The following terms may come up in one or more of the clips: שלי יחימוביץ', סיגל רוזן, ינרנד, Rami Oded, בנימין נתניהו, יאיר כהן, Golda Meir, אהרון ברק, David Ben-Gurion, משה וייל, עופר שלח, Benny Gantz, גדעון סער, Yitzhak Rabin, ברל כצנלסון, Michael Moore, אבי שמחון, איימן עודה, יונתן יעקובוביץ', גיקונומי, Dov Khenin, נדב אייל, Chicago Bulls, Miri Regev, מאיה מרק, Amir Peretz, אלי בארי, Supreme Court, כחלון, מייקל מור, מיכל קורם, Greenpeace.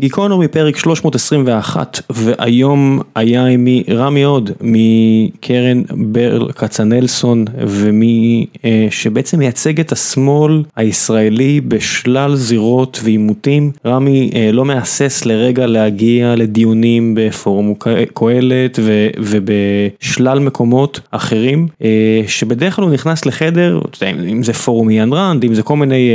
גיקונומי פרק 321, והיום היה עימי רמי עוד מקרן ברל כצנלסון, ומי שבעצם מייצג את השמאל הישראלי בשלל זירות ועימותים. רמי לא מאסס לרגע להגיע לדיונים בפורום קהלת ובשלל מקומות אחרים, שבדרך כלל הוא נכנס לחדר, אם זה פורום ינרנד, אם זה כל מיני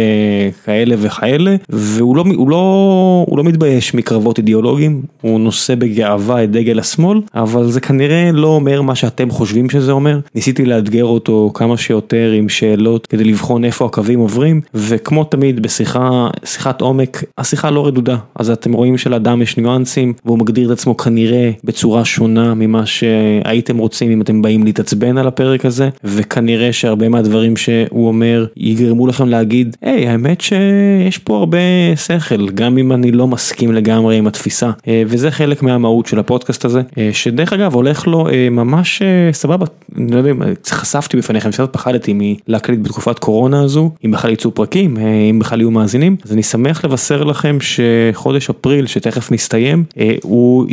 כאלה וכאלה, והוא לא מתבייש. יש מקרבות אידיאולוגיים, הוא נושא בגאווה את דגל השמאל, אבל זה כנראה לא אומר מה שאתם חושבים שזה אומר. ניסיתי לאתגר אותו כמה שיותר עם שאלות כדי לבחון איפה הקווים עוברים, וכמו תמיד בשיחת עומק, השיחה לא רדודה, אז אתם רואים שלאדם יש ניואנסים, והוא מגדיר את עצמו כנראה בצורה שונה ממה שהייתם רוצים אם אתם באים להתעצבן על הפרק הזה, וכנראה שהרבה מהדברים שהוא אומר יגרמו לכם להגיד, היי, האמת שיש פה הרבה שכל, גם אם אני לא מסכים לגמרי עם התפיסה, וזה חלק מהמהות של הפודקאסט הזה, שדרך אגב הולך לו ממש סבבה. לא יודע, חשפתי בפניכם, קצת פחדתי להקליט בתקופת קורונה הזו, אם בכלל ייצאו פרקים, אם בכלל יהיו מאזינים, אז אני שמח לבשר לכם שחודש אפריל, שתכף מסתיים, הוא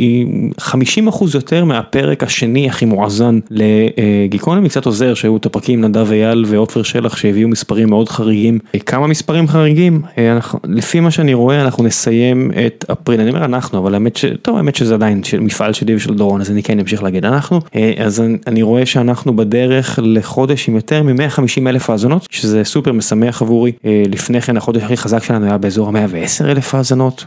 50% יותר מהפרק השני הכי מועזן לגיקונומי. קצת עוזר שהיו את הפרקים נדב אייל ועופר שלח שהביאו מספרים מאוד חריגים, כמה מספרים חריגים, לפי מה שאני רואה אנחנו נסיים את אפריל, אני אומר אנחנו, אבל האמת שזה עדיין מפעל שלי ושל דורון, אז אני כן אמשיך להגיד אנחנו, אז אני רואה שאנחנו בדרך לחודש עם יותר מ-150,000 האזנות, שזה סופר משמח עבורי. לפני כן החודש הכי חזק שלנו היה באזור ה-110,000 האזנות,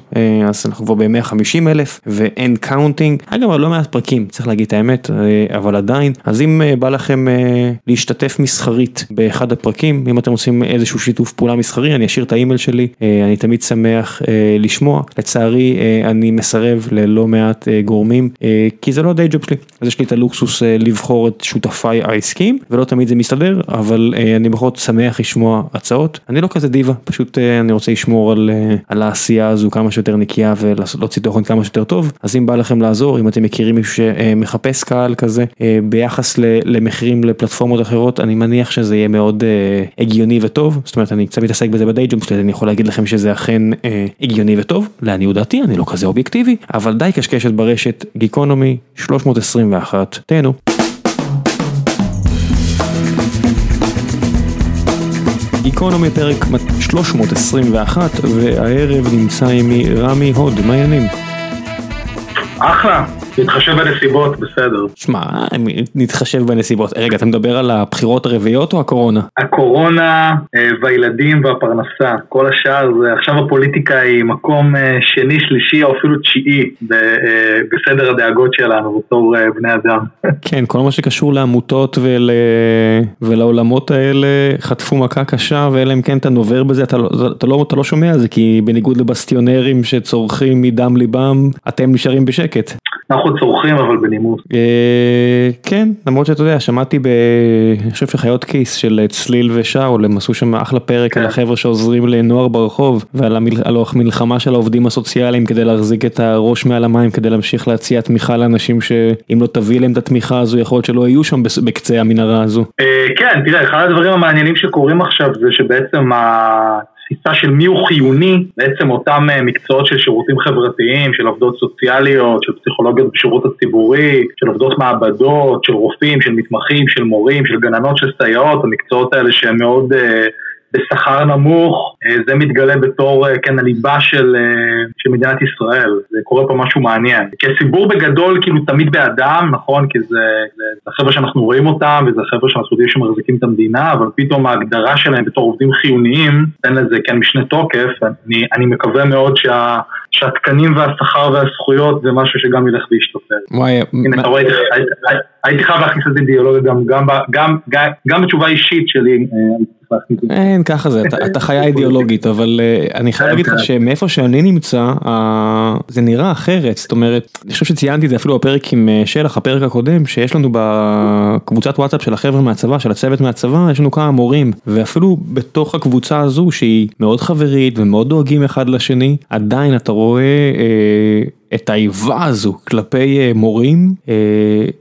אז אנחנו כבר ב-150,000 ואין קאונטינג, אגב לא מעט פרקים, צריך להגיד את האמת, אבל עדיין, אז אם בא לכם להשתתף מסחרית באחד הפרקים, אם אתם עושים איזשהו שיתוף פעולה מסחרי, אני אשאיר את האימייל שלי, אני תמיד שמח לשמוע. לצערי אני מסרב ללא מעט גורמים, כי זה לא די ג'וב שלי, אז יש לי את הלוקסוס לבחור את שותפיי העסקים, ולא תמיד זה מסתדר, אבל אני מאוד שמח לשמוע הצעות. אני לא כזה דיבה, פשוט אני רוצה לשמור על העשייה הזו כמה שיותר נקייה, ולהוציא תוכן כמה שיותר טוב. אז אם בא לכם לעזור, אם אתם מכירים מישהו שמחפש קהל כזה, ביחס למחירים לפלטפורמות אחרות, אני מניח שזה יהיה מאוד הגיוני וטוב. זאת אומרת, אני קצת מתעסק בזה בדי ג'וב שלי, אני יכול להגיד לכם שזה אכן הגיוני וטוב. אני יודעתי, אני לא כזה אובייקטיבי, אבל די קשקשת ברשת, גיקונומי 321, תהנו. גיקונומי פרק 321, והערב נמצא עימי רמי עוד, מה העניינים? אחלה, נתחשב בנסיבות, בסדר. שמע, נתחשב בנסיבות. רגע, אתה מדבר על הבחירות הרביעיות או הקורונה? הקורונה והילדים והפרנסה. כל השאר זה, עכשיו הפוליטיקה היא מקום שני, שלישי, או אפילו תשיעי, בסדר הדאגות שלנו, בתור בני אדם. כן, כל מה שקשור לעמותות ולעולמות האלה, חטפו מכה קשה, ואלה אם כן אתה נובר בזה, אתה לא שומע על זה, כי בניגוד לבסטיונרים שצורכים מדם ליבם, אתם נשארים בשקט. אנחנו צורכים אבל בנימוס. כן, למרות שאתה יודע, שמעתי אני חושב שחיות כיס של צליל ושאול, הם עשו שם אחלה פרק על החבר'ה שעוזרים לנוער ברחוב, ועל המלחמה של העובדים הסוציאליים כדי להחזיק את הראש מעל המים, כדי להמשיך להציע תמיכה לאנשים שאם לא תביא להם את התמיכה הזו, יכול להיות שלא יהיו שם בקצה המנהרה הזו. כן, תראה, אחד הדברים המעניינים שקורים עכשיו זה שבעצם תפיסה של מי הוא חיוני, בעצם אותם מקצועות של שירותים חברתיים, של עובדות סוציאליות, של פסיכולוגיות בשירות הציבורי, של עובדות מעבדות, של רופאים, של מתמחים, של מורים, של גננות, של סייעות, המקצועות האלה שהם מאוד בשכר נמוך, זה מתגלה בתור, כן, הליבה של מדינת ישראל. זה קורה פה משהו מעניין. כי הציבור בגדול, כאילו, תמיד באדם, נכון? כי זה החבר'ה שאנחנו רואים אותם, וזה החבר'ה שאנחנו יודעים שמחזיקים את המדינה, אבל פתאום ההגדרה שלהם בתור עובדים חיוניים, תן לזה, כן, משנה תוקף. אני מקווה מאוד שהתקנים והשכר והזכויות זה משהו שגם ילך וישתפר. הנה, אתה רואה, הייתי חייב להכניס את אידיאולוגיה גם בתשובה אישית שלי, אין, ככה זה, אתה חיה אידיאולוגית, אבל אני חייב להגיד לך שמאיפה שאני נמצא, זה נראה אחרת. זאת אומרת, אני חושב שציינתי את זה אפילו בפרק עם שלח, הפרק הקודם, שיש לנו בקבוצת וואטסאפ של החבר'ה מהצבא, של הצוות מהצבא, יש לנו כמה מורים, ואפילו בתוך הקבוצה הזו, שהיא מאוד חברית ומאוד דואגים אחד לשני, עדיין אתה רואה את האיבה הזו כלפי מורים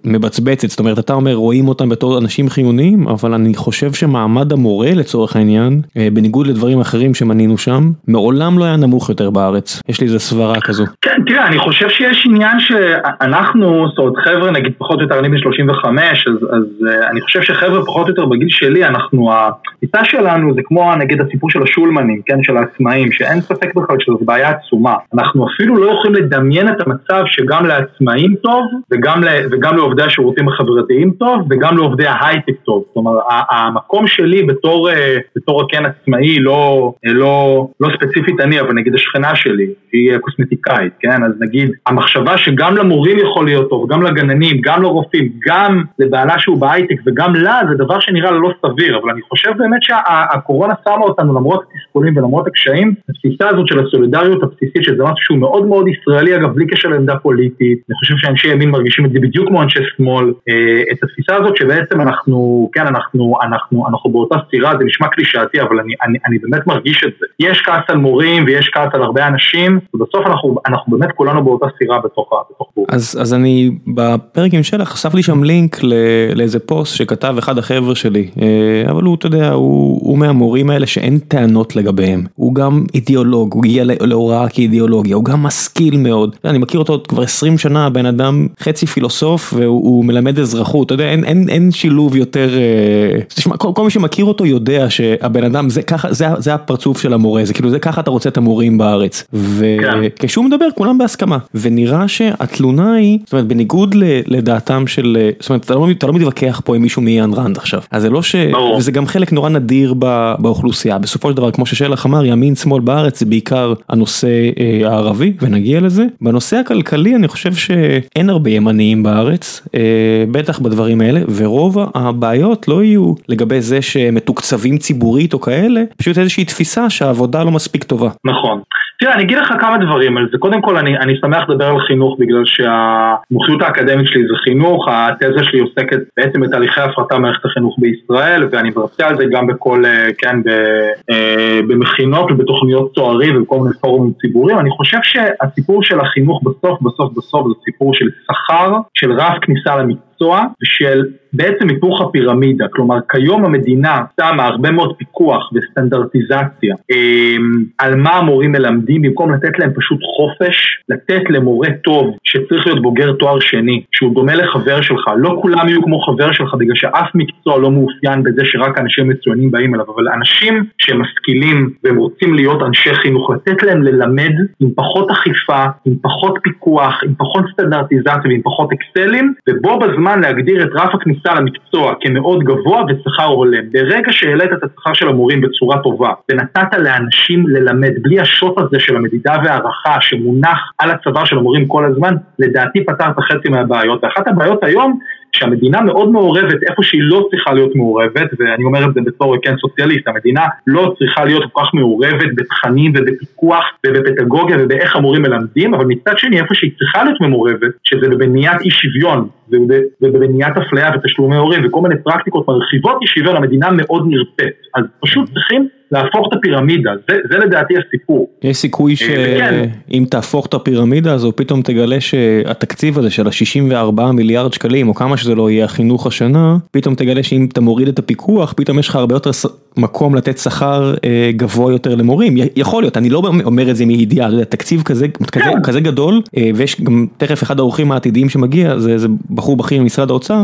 מבצבצת, זאת אומרת, אתה אומר, רואים אותם בתור אנשים חיוניים, אבל אני חושב שמעמד המורה לצורך העניין, בניגוד לדברים אחרים שמנינו שם, מעולם לא היה נמוך יותר בארץ. יש לי איזו סברה כזו. כן, תראה, אני חושב שיש עניין שאנחנו, זאת אומרת, חבר'ה, נגיד פחות או יותר, אני בן 35, אז אני חושב שחבר'ה פחות או יותר בגיל שלי, אנחנו, הפיצה שלנו זה כמו, נגיד, הסיפור של השולמנים, כן, של העצמאים, שאין ספק בכלל שזו בעיה עצומה. אנחנו אפילו לא יכולים לדמיין את המצב שגם לעצמאים טוב וגם לעובדי השירותים החברתיים טוב וגם לעובדי ההייטק טוב. זאת אומרת, המקום שלי בתור כן עצמאי, לא ספציפית אני, אבל נגיד השכנה שלי היא קוסמטיקאית, כן? אז נגיד המחשבה שגם למורים יכול להיות טוב, גם לגננים, גם לרופאים, גם לבעלה שהוא בהייטק וגם לה, זה דבר שנראה לא סביר. אבל אני חושב באמת שהקורונה שמה אותנו, למרות התסכולים ולמרות הקשיים, התפיסה הזאת של הסולידריות הבסיסית, שזה משהו שהוא מאוד מאוד ישראלי, בלי קשר לעמדה פוליטית. אני חושב שאנשי ימין מרגישים את זה בדיוק כמו אנשי שמאל, את התפיסה הזאת שבעצם אנחנו באותה סתירה. זה נשמע קלישאתי, אבל אני באמת מרגיש את זה. יש כעס על מורים ויש כעס על הרבה אנשים, ובסוף אנחנו באמת כולנו באותה סתירה בתוך בור. אז אני בפרקים שלך חשף לי שם לינק לאיזה פוסט שכתב אחד החבר'ה שלי, אבל הוא, אתה יודע, הוא מהמורים האלה שאין טענות לגביהם. הוא גם אידיאולוג, הוא הגיע להוראה כאידיאולוגיה, הוא גם משכיל מאוד. אני מכיר אותו כבר 20 שנה, בן אדם חצי פילוסוף, והוא מלמד אזרחות, אתה יודע, אין שילוב יותר, תשמע, כל מי שמכיר אותו יודע שהבן אדם, זה הפרצוף של המורה, זה כאילו, זה ככה אתה רוצה את המורים בארץ, וכשהוא מדבר, כולם בהסכמה, ונראה שהתלונה היא, זאת אומרת, בניגוד לדעתם של, זאת אומרת, אתה לא מתווכח פה עם מישהו מיין רנד עכשיו, אז זה לא ש... וזה גם חלק נורא נדיר באוכלוסייה, בסופו של דבר, כמו ששלח אמר, ימין, שמאל בארץ, זה בעיקר הנושא הערבי, ונגיע לזה. בנושא הכלכלי אני חושב שאין הרבה ימניים בארץ, בטח בדברים האלה, ורוב הבעיות לא יהיו לגבי זה שמתוקצבים ציבורית או כאלה, פשוט איזושהי תפיסה שהעבודה לא מספיק טובה. נכון. תראה, אני אגיד לך כמה דברים על זה. קודם כל, אני שמח לדבר על חינוך, בגלל שהמומחיות האקדמית שלי זה חינוך, התזה שלי עוסקת בעצם בתהליכי הפרטה מערכת החינוך בישראל, ואני מרצה על זה גם בכל, כן, במכינות ובתוכניות תוארי ובכל מיני פורומים ציבוריים. אני חושב שהסיפור של החינוך בסוף זה סיפור של שכר, של רף כניסה למקצוע, ושל בעצם היפוך הפירמידה. כלומר, כיום המדינה שמה הרבה מאוד פיקוח וסטנדרטיזציה על מה המורים מלמדים, במקום לתת להם פשוט חופש, לתת למורה טוב שצריך להיות בוגר תואר שני, שהוא דומה לחבר שלך. לא כולם יהיו כמו חבר שלך, בגלל שאף מקצוע לא מאופיין בזה שרק אנשים מצוינים באים אליו, אבל אנשים שמשכילים והם רוצים להיות אנשי חינוך, לתת להם ללמד עם פחות אכיפה, עם פחות פיקוח, עם פחות סטנדרטיזציה ועם פחות אקסלים, ובו בזמן להגדיר את רף הכניסה למקצוע כמאוד גבוה ושכר הולם. ברגע שהעלית את השכר של המורים בצורה טובה, ונתת לאנשים ללמד, בלי השוט הזה של המדידה והערכה שמונח על הצוואר של המורים כל הזמן, לדעתי פתרת חצי מהבעיות. ואחת הבעיות היום, שהמדינה מאוד מעורבת, איפה שהיא לא צריכה להיות מעורבת, ואני אומר את זה בתור כן סוציאליסט, המדינה לא צריכה להיות כל כך מעורבת בתכנים ובפיקוח ובפדגוגיה ובאיך המורים מלמדים, אבל מצד שני איפה שהיא צריכה להיות מעורבת, שזה בבניית אי שוויון ובבניית אפליה ותשלומי הורים וכל מיני פרקטיקות מרחיבות אי שוויון, המדינה מאוד נרפת. אז פשוט צריכים להפוך את הפירמידה, זה לדעתי הסיפור. יש סיכוי שאם תהפוך את הפירמידה הזו, פתאום תגלה שהתקציב הזה של ה-64 מיליארד שקלים, או כמה שזה לא יהיה החינוך השנה, פתאום תגלה שאם אתה מוריד את הפיקוח, פתאום יש לך הרבה יותר מקום לתת שכר גבוה יותר למורים. יכול להיות, אני לא אומר את זה מאידיאל, תקציב כזה גדול, ויש גם תכף אחד האורחים העתידיים שמגיע, זה בחור בכיר ממשרד האוצר,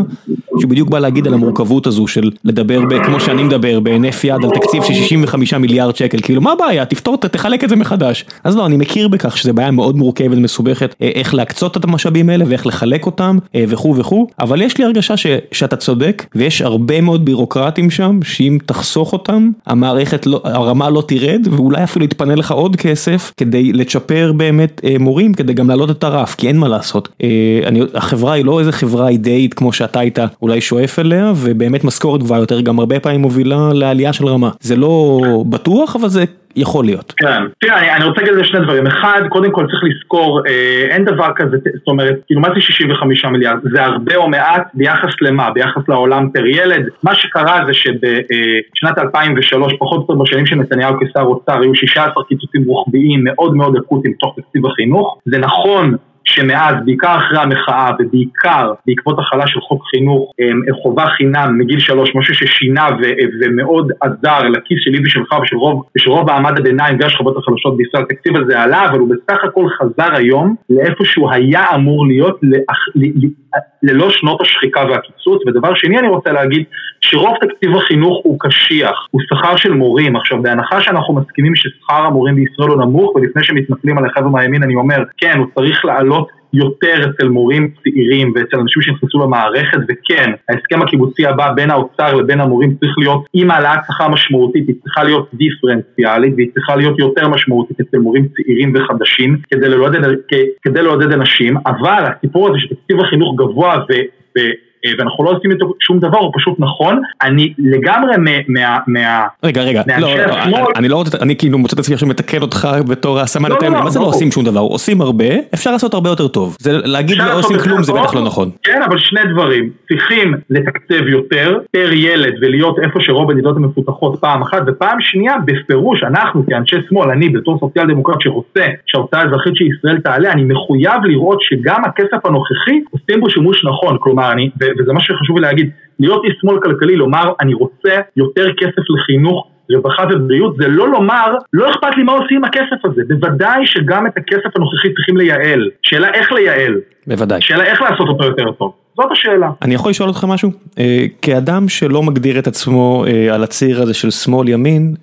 שבדיוק בא להגיד על המורכבות הזו של לדבר, כמו שאני מדבר, בהינף יד על תקציב של 65 מיליארד שקל, כאילו מה הבעיה? תפתור, תחלק את זה מחדש. אז לא, אני מכיר בכך שזה בעיה מאוד מורכבת ומסובכת, איך להקצות את המשאבים האלה ואיך לחלק אותם וכו' וכו', אבל יש לי הרגשה שאתה צודק, ויש הרבה מאוד בירוקרטים שם, שאם תחסוך אותם, המערכת לא, הרמה לא תירד, ואולי אפילו יתפנה לך עוד כסף כדי לצ'פר באמת מורים, כדי גם לעלות את הרף, כי אין מה לעשות. החברה היא לא איזה חברה אידאית כמו שאתה הייתה, אולי שואף אליה, ובאמת משכורת גבוהה יותר, גם הרבה פעמים מובילה לעלייה של רמה. זה לא בטוח, אבל זה יכול להיות. כן. תראה, אני רוצה להגיד לזה שני דברים. אחד, קודם כל צריך לזכור, אין דבר כזה, זאת אומרת, כאילו מה זה 65 מיליארד? זה הרבה או מעט ביחס למה? ביחס לעולם פר ילד. מה שקרה זה שבשנת 2003, פחות או יותר בשנים שנתניהו כשר אוצר, היו 16 קיצוצים רוחביים מאוד מאוד אקוטיים תוך תקציב החינוך. זה נכון שמאז, בעיקר אחרי המחאה ובעיקר בעקבות החלה של חוק חינוך חובה חינם מגיל 3, משהו ששינה ומאוד עזר לכיס שלי ושלך ושל רוב מעמד הביניים והשכבות החלשות בישראל. התקציב הזה עלה, אבל הוא בסך הכל חזר היום לאיפה שהוא היה אמור להיות ללא שנות השחיקה והקיצוץ. ודבר שני, אני רוצה להגיד שרוב תקציב החינוך הוא קשיח, הוא שכר של מורים. עכשיו, בהנחה שאנחנו מסכימים ששכר המורים בישראל הוא נמוך, ולפני שמתנפלים על החבר מהימין, אני אומר, כן, הוא צריך לעלות יותר אצל מורים צעירים ואצל אנשים שנכנסו למערכת, וכן, ההסכם הקיבוצי הבא בין האוצר לבין המורים צריך להיות, עם העלאת שכר משמעותית, היא צריכה להיות דיפרנציאלית, והיא צריכה להיות יותר משמעותית אצל מורים צעירים וחדשים, כדי לעודד אנשים. אבל הסיפור הזה שתקציב החינוך גבוה ואנחנו לא עושים איתו שום דבר, הוא פשוט נכון. אני לגמרי רגע, אני כאילו מוצא את עצמי שמתקן אותך בתור הסמן התאם, מה זה לא עושים שום דבר? עושים הרבה, אפשר לעשות הרבה יותר טוב. זה להגיד לא עושים כלום, זה בטח לא נכון. כן, אבל שני דברים, צריכים לתקצב יותר, פר ילד, ולהיות איפה שרוב המדינות המפותחות פעם אחת, ופעם שנייה, בפירוש, אנחנו כאנשי שמאל, אני בתור סוציאל דמוקרט שרוצה שההוצאה האזרחית של ישראל תעלה, אני מחויב לראות שגם הכסף הנוכחי עושים בו שימוש נכון. כלומר, אני וזה מה שחשוב לי להגיד, להיות איש שמאל כלכלי, לומר, אני רוצה יותר כסף לחינוך, רווחה ובריאות, זה לא לומר, לא אכפת לי מה עושים עם הכסף הזה. בוודאי שגם את הכסף הנוכחי צריכים לייעל. שאלה איך לייעל. בוודאי. שאלה איך לעשות אותו יותר טוב. זאת השאלה. אני יכול לשאול אותך משהו? כאדם שלא מגדיר את עצמו על הציר הזה של שמאל-ימין,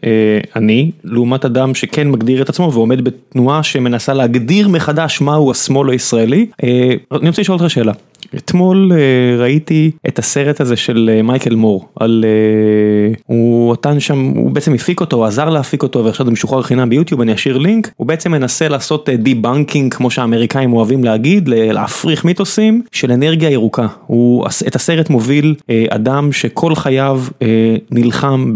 אני, לעומת אדם שכן מגדיר את עצמו ועומד בתנועה שמנסה להגדיר מחדש מהו השמאל הישראלי, אני רוצה לשאול אותך שאלה. אתמול ראיתי את הסרט הזה של מייקל מור, הוא אותן שם, הוא בעצם הפיק אותו, הוא עזר להפיק אותו, ועכשיו זה משוחרר חינם ביוטיוב, אני אשאיר לינק. הוא בעצם מנסה לעשות דיבנקינג, כמו שהאמריקאים אוהבים להגיד, להפריך מיתוסים של אנרגיה ירוקה. את הסרט מוביל אדם שכל חייו נלחם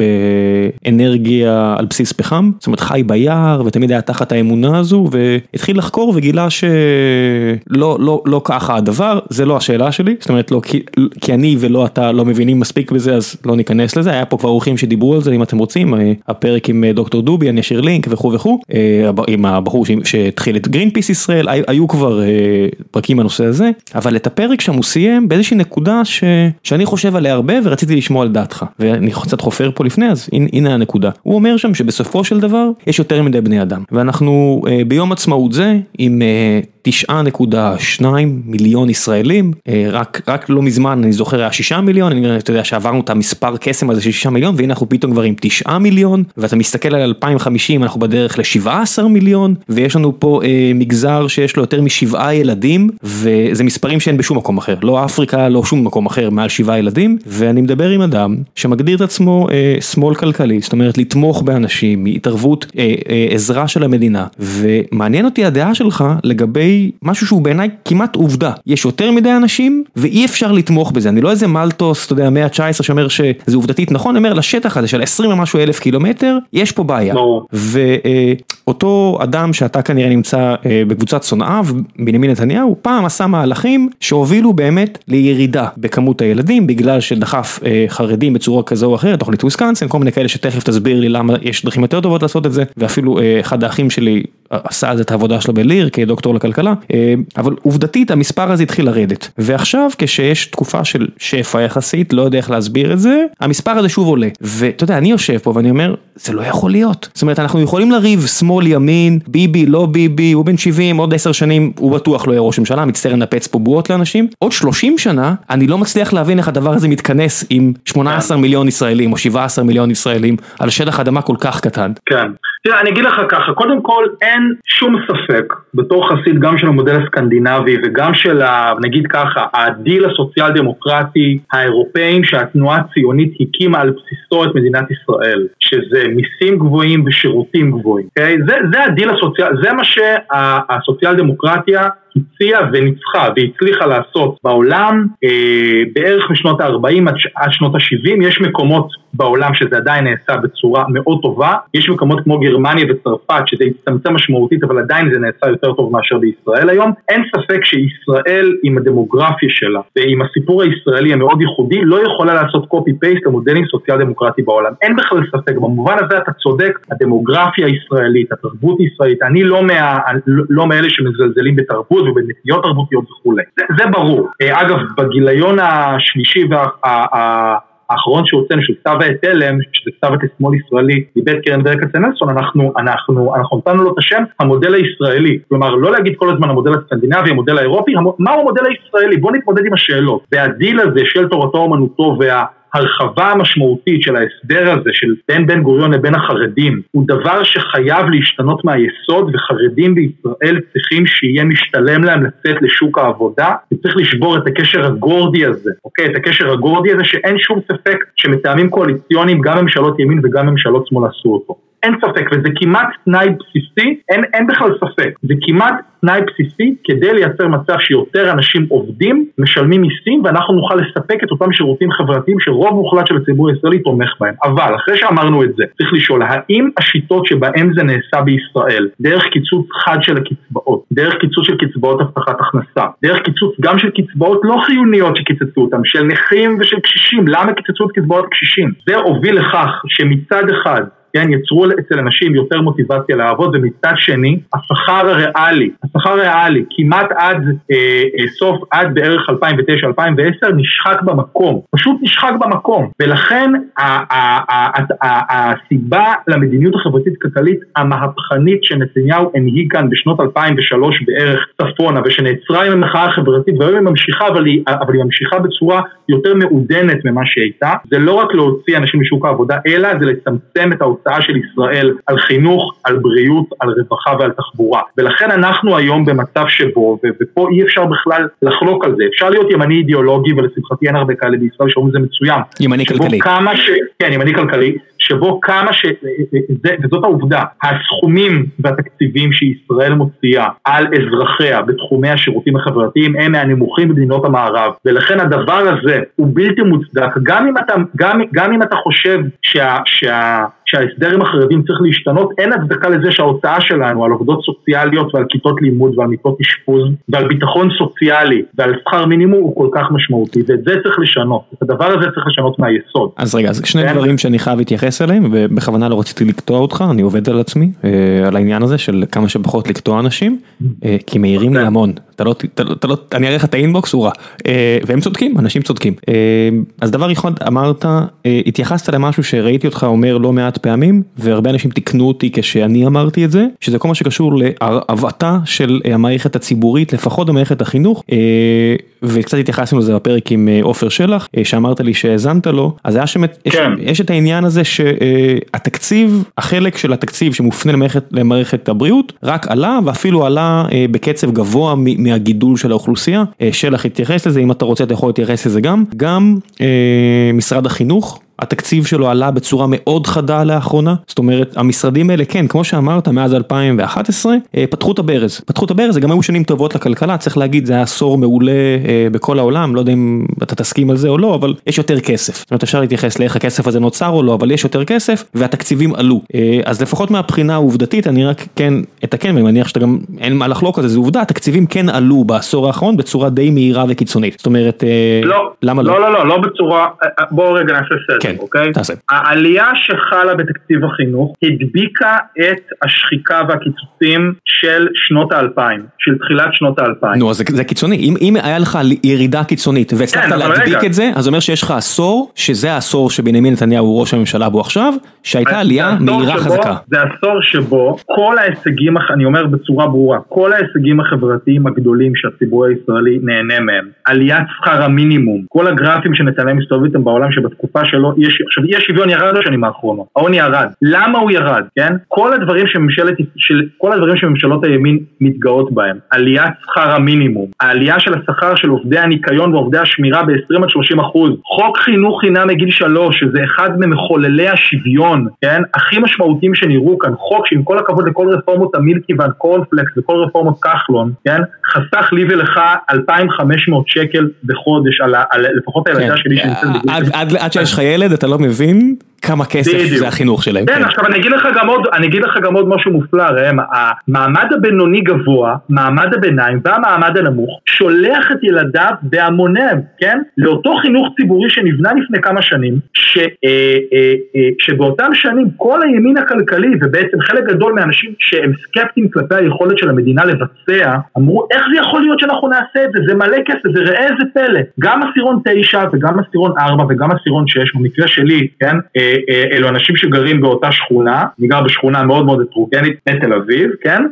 באנרגיה על בסיס פחם, זאת אומרת חי ביער, ותמיד היה תחת האמונה הזו, והתחיל לחקור וגילה שלא, לא ככה הדבר, זה לא השאלה שלי, זאת אומרת, לא, כי אני ולא אתה לא מבינים מספיק בזה, אז לא ניכנס לזה. היה פה כבר אורחים שדיברו על זה, אם אתם רוצים, הפרק עם דוקטור דובי, אני אשאיר לינק וכו' וכו', עם הבחור שהתחיל את גרינפיס ישראל, היו כבר פרקים בנושא הזה, אבל את הפרק שם הוא סיים באיזושהי נקודה שאני חושב עליה הרבה, ורציתי לשמוע על דעתך, ואני קצת חופר פה לפני, אז הנה הנקודה. הוא אומר שם שבסופו של דבר יש יותר מדי בני אדם, ואנחנו ביום עצמאות זה, עם 9.2 מיליון ישראלים, רק לא מזמן, אני זוכר, היה 6 מיליון, אני יודע שעברנו את המספר קסם הזה של 6 מיליון, והנה אנחנו פתאום כבר עם 9 מיליון, ואתה מסתכל על 2050, אנחנו בדרך ל-17 מיליון, ויש לנו פה מגזר שיש לו יותר מ7 ילדים, וזה מספרים שאין בשום מקום אחר, לא אפריקה, לא שום מקום אחר, מעל 7 ילדים, ואני מדבר עם אדם שמגדיר את עצמו שמאל כלכלי, זאת אומרת, לתמוך באנשים, התערבות, עזרה של המדינה, ומעניין אותי הדעה שלך לגבי משהו שהוא בעיניי כמעט עובדה. יש יותר מדי אנשים, ואי אפשר לתמוך בזה. אני לא איזה מלטוס, אתה יודע, המאה ה-19 שאומר שזה עובדתית נכון, אומר לשטח הזה של 20 ומשהו אלף קילומטר, יש פה בעיה. ואותו אדם שאתה כנראה נמצא בקבוצת שונאיו, בנימין נתניהו, פעם עשה מהלכים שהובילו באמת לירידה בכמות הילדים, בגלל שדחף חרדים בצורה כזו או אחרת, תוכנית וויסקנסן, כל מיני כאלה שתכף תסביר לי למה יש דרכים יותר טובות לעשות את זה, ואפילו אחד האחים שלי עשה אז את העבודה שלו בליר כדוקטור לכלכלה, אבל עובדתית המספר הזה התחיל לרדת, ועכשיו כשיש תקופה של שפע יחסית, לא יודע איך להסביר את זה, המספר הזה שוב עולה, ואתה יודע, אני יושב פה ואני אומר, זה לא יכול להיות, זאת אומרת, אנחנו יכולים לריב שמאל, ימין, ביבי, לא ביבי, הוא בן 70, עוד 10 שנים, הוא בטוח לא יהיה ראש ממשלה, מצטער לנפץ פה בועות לאנשים, עוד 30 שנה, אני לא מצליח להבין איך הדבר הזה מתכנס עם 18 מיליון ישראלים, או 17 מיליון ישראלים, על שטח אדמה כל כך קטן. כן. תראה, אני אגיד לך ככה, קודם כל אין שום ספק, בתור חסיד גם של המודל הסקנדינבי וגם של, נגיד ככה, הדיל הסוציאל דמוקרטי האירופאים שהתנועה הציונית הקימה על בסיסו את מדינת ישראל, שזה מיסים גבוהים ושירותים גבוהים, אוקיי? זה הדיל הסוציאל, זה מה שהסוציאל דמוקרטיה הציעה וניצחה והצליחה לעשות בעולם, בערך משנות ה-40 עד שנות ה-70, יש מקומות בעולם שזה עדיין נעשה בצורה מאוד טובה, יש מקומות כמו גרמניה וצרפת שזה הצטמצם משמעותית, אבל עדיין זה נעשה יותר טוב מאשר בישראל היום. אין ספק שישראל עם הדמוגרפיה שלה ועם הסיפור הישראלי המאוד ייחודי לא יכולה לעשות copy-paste למודלים סוציאל דמוקרטי בעולם, אין בכלל ספק, במובן הזה אתה צודק, הדמוגרפיה הישראלית, התרבות הישראלית, אני לא מאלה שמזלזלים בתרבות תרבותיות ובנטיות תרבותיות וכו'. זה ברור. אגב, בגיליון השלישי האחרון שהוצאנו, של כתב התלם, שזה כתב התשמאל ישראלי, מבית קרן ברל כצנלסון, אנחנו נתנו לו את השם, המודל הישראלי. כלומר, לא להגיד כל הזמן המודל הסקנדינבי, המודל האירופי, מהו המודל הישראלי? בוא נתמודד עם השאלות. והדיל הזה של תורתו אומנותו והרחבה המשמעותית של ההסדר הזה, של בין בן גוריון לבין החרדים, הוא דבר שחייב להשתנות מהיסוד, וחרדים בישראל צריכים שיהיה משתלם להם לצאת לשוק העבודה, וצריך לשבור את הקשר הגורדי הזה, אוקיי? את הקשר הגורדי הזה שאין שום ספק שמטעמים קואליציוניים, גם ממשלות ימין וגם ממשלות שמאל עשו אותו. אין ספק, וזה כמעט תנאי בסיסי, אין בכלל ספק, זה כמעט תנאי בסיסי כדי לייצר מצב שיותר אנשים עובדים, משלמים מיסים, ואנחנו נוכל לספק את אותם שירותים חברתיים שרוב מוחלט של הציבור הישראלי תומך בהם. אבל אחרי שאמרנו את זה, צריך לשאול, האם השיטות שבהן זה נעשה בישראל, דרך קיצוץ חד של הקצבאות, דרך קיצוץ של קצבאות הבטחת הכנסה, דרך קיצוץ גם של קצבאות לא חיוניות שקיצצו אותם, של נכים ושל קשישים, למה קיצצו את קצבאות קשישים? זה הוביל לכך שמצד אחד כן, יצרו אצל אנשים יותר מוטיבציה לעבוד, ומצד שני, השכר הריאלי, כמעט עד סוף, עד בערך 2009-2010, נשחק במקום, פשוט נשחק במקום, ולכן הסיבה למדיניות החברתית-כלכלית המהפכנית שנתניהו הנהיג כאן בשנות 2003 בערך צפונה, ושנעצרה עם המחאה החברתית, והיום היא ממשיכה, אבל היא ממשיכה בצורה יותר מעודנת ממה שהייתה, זה לא רק להוציא אנשים משוק העבודה, אלא זה לצמצם את ההוצאה של ישראל על חינוך, על בריאות, על רווחה ועל תחבורה. ולכן אנחנו היום במצב שבו, ופה אי אפשר בכלל לחלוק על זה. אפשר להיות ימני אידיאולוגי, ולשמחתי אין הרבה כאלה בישראל שאומרים זה מצוין. ימני כלכלי. כן, ימני כלכלי. שבו כמה ש... וזאת העובדה, הסכומים והתקציבים שישראל מוציאה על אזרחיה בתחומי השירותים החברתיים הם מהנמוכים במדינות המערב, ולכן הדבר הזה הוא בלתי מוצדק, גם אם אתה חושב שההסדרים החרדים צריך להשתנות, אין הצדקה לזה שההוצאה שלנו על עובדות סוציאליות ועל כיתות לימוד ועל מיטות אשפוז ועל ביטחון סוציאלי ועל שכר מינימום הוא כל כך משמעותי, ואת זה צריך לשנות, את הדבר הזה צריך לשנות מהיסוד. אז רגע, אז שני דברים שאני חייב להתייחס אליהם, ובכוונה לא רציתי לקטוע אותך, אני עובד על עצמי, על העניין הזה של כמה שפחות לקטוע אנשים, כי מהירים לי המון, אני אראה לך את האינבוקס, הוא רע, והם צודקים, אנשים צודקים. אז דבר אחד, אמרת, התייחסת למשהו שראיתי אותך אומר לא מעט פעמים, והרבה אנשים תקנו אותי כשאני אמרתי את זה, שזה כל מה שקשור להרעבתה של המערכת הציבורית, לפחות במערכת החינוך, וקצת התייחסנו לזה בפרק עם עופר שלח, שאמרת לי שהזנת לו, אז יש את העניין הזה שהתקציב, החלק של התקציב שמופנה למערכת הבריאות, רק עלה, ואפילו עלה בקצב גבוה מהגידול של האוכלוסייה, שלח התייחס לזה, אם אתה רוצה אתה יכול להתייחס לזה גם משרד החינוך, התקציב שלו עלה בצורה מאוד חדה לאחרונה, זאת אומרת, המשרדים האלה, כן, כמו שאמרת, מאז 2011, פתחו את הברז, זה גם היו שנים טובות לכלכלה, צריך להגיד, זה היה עשור מעולה בכל העולם, לא יודע אם אתה תסכים על זה או לא, אבל יש יותר כסף, זאת אומרת, אפשר להתייחס לאיך הכסף הזה נוצר או לא, אבל יש יותר כסף, והתקציבים עלו, אז לפחות מהבחינה העובדתית, אני רק כן, ואני מניח שאתה גם, אין מה לחלוק על זה, זה עובדה, התקציבים כן עלו בעשור האחרון בצורה די מהירה וקיצונית, זאת אומרת, למה לא? לא בצורה, בוא רגע נעשה סדר. אוקיי? העלייה שחלה בתקציב החינוך הדביקה את השחיקה והקיצוצים של שנות ה-2000, של תחילת שנות ה-2000. נו, אז זה קיצוני. אם היה לך ירידה קיצונית והצלחת להדביק את זה, אז אומר שיש לך עשור, שזה העשור שבנימין נתניהו ראש הממשלה בו עכשיו, שהייתה עלייה מהירה חזקה. זה עשור שבו כל ההישגים, אני אומר בצורה ברורה, כל ההישגים החברתיים הגדולים שהציבור הישראלי נהנה מהם, עליית שכר המינימום, כל הגרפים שנתניהו מסתובב איתם בעולם שבתקופה שלו עכשיו יש שוויון ירד בשנים האחרונות, העוני ירד, למה הוא ירד, כן? כל הדברים שממשלות הימין מתגאות בהם, עליית שכר המינימום, העלייה של השכר של עובדי הניקיון ועובדי השמירה ב-20-30%, חוק חינוך חינם מגיל 3, שזה אחד ממחוללי השוויון, כן? הכי משמעותיים שנראו כאן, חוק שעם כל הכבוד לכל רפורמות המילקי והקורנפלקס וכל רפורמות כחלון, כן? חסך לי ולך 2,500 שקל בחודש, לפחות הילדה שלי שנמצאת בגיל עד שיש לך ילד, אתה לא מבין כמה כסף זה החינוך שלהם. כן, עכשיו אני אגיד לך גם עוד משהו מופלא, ראם, המעמד הבינוני גבוה, מעמד הביניים והמעמד הנמוך, שולח את ילדיו בהמוניהם, כן? לאותו חינוך ציבורי שנבנה לפני כמה שנים, שבאותם שנים כל הימין הכלכלי, ובעצם חלק גדול מהאנשים שהם סקפטיים כלפי היכולת של המדינה לבצע, אמרו, איך זה יכול להיות שאנחנו נעשה את זה? זה מלא כסף, זה ראה איזה פלא. גם עשירון 9 וגם עשירון 4 וגם עשירון 6, במקרה שלי, כן? אלו אנשים שגרים באותה שכונה, אני גר בשכונה מאוד מאוד הטרוגנית, בתל אביב, כן?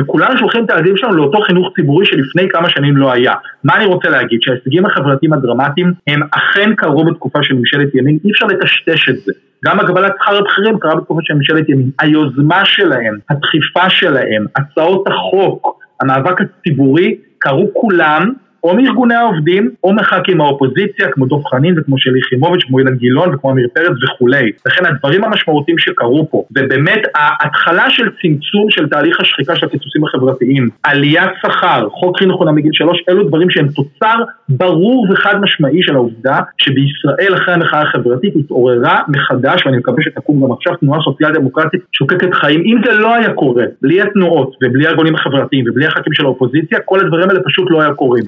וכולנו שולחים את הילדים שלנו לאותו חינוך ציבורי שלפני כמה שנים לא היה. מה אני רוצה להגיד? שההישגים החברתיים הדרמטיים הם אכן קרו בתקופה של ממשלת ימין, אי אפשר לטשטש את זה. גם הגבלת שכר הבכירים קרה בתקופה של ממשלת ימין. היוזמה שלהם, הדחיפה שלהם, הצעות החוק, המאבק הציבורי, קרו כולם, או מארגוני העובדים, או מחכים האופוזיציה, כמו דוב חנין וכמו שלי יחימוביץ', כמו אילן גילון וכמו אמיר פרץ וכולי. לכן הדברים המשמעותיים שקרו פה, ובאמת ההתחלה של צמצום של תהליך השחיקה של הקיצוצים החברתיים, עליית שכר, חוק חינוך חינם מגיל 3, אלו דברים שהם תוצר ברור וחד משמעי של העובדה שבישראל אחרי המחאה החברתית התעוררה מחדש, ואני מקווה שתקום גם עכשיו תנועה סוציאל דמוקרטית שוקקת חיים. אם זה לא היה קורה, בלי התנועות ובלי הארגונים החברתיים ובלי החקים של האופוזיציה, כל הדברים האלה פשוט לא היה קורים.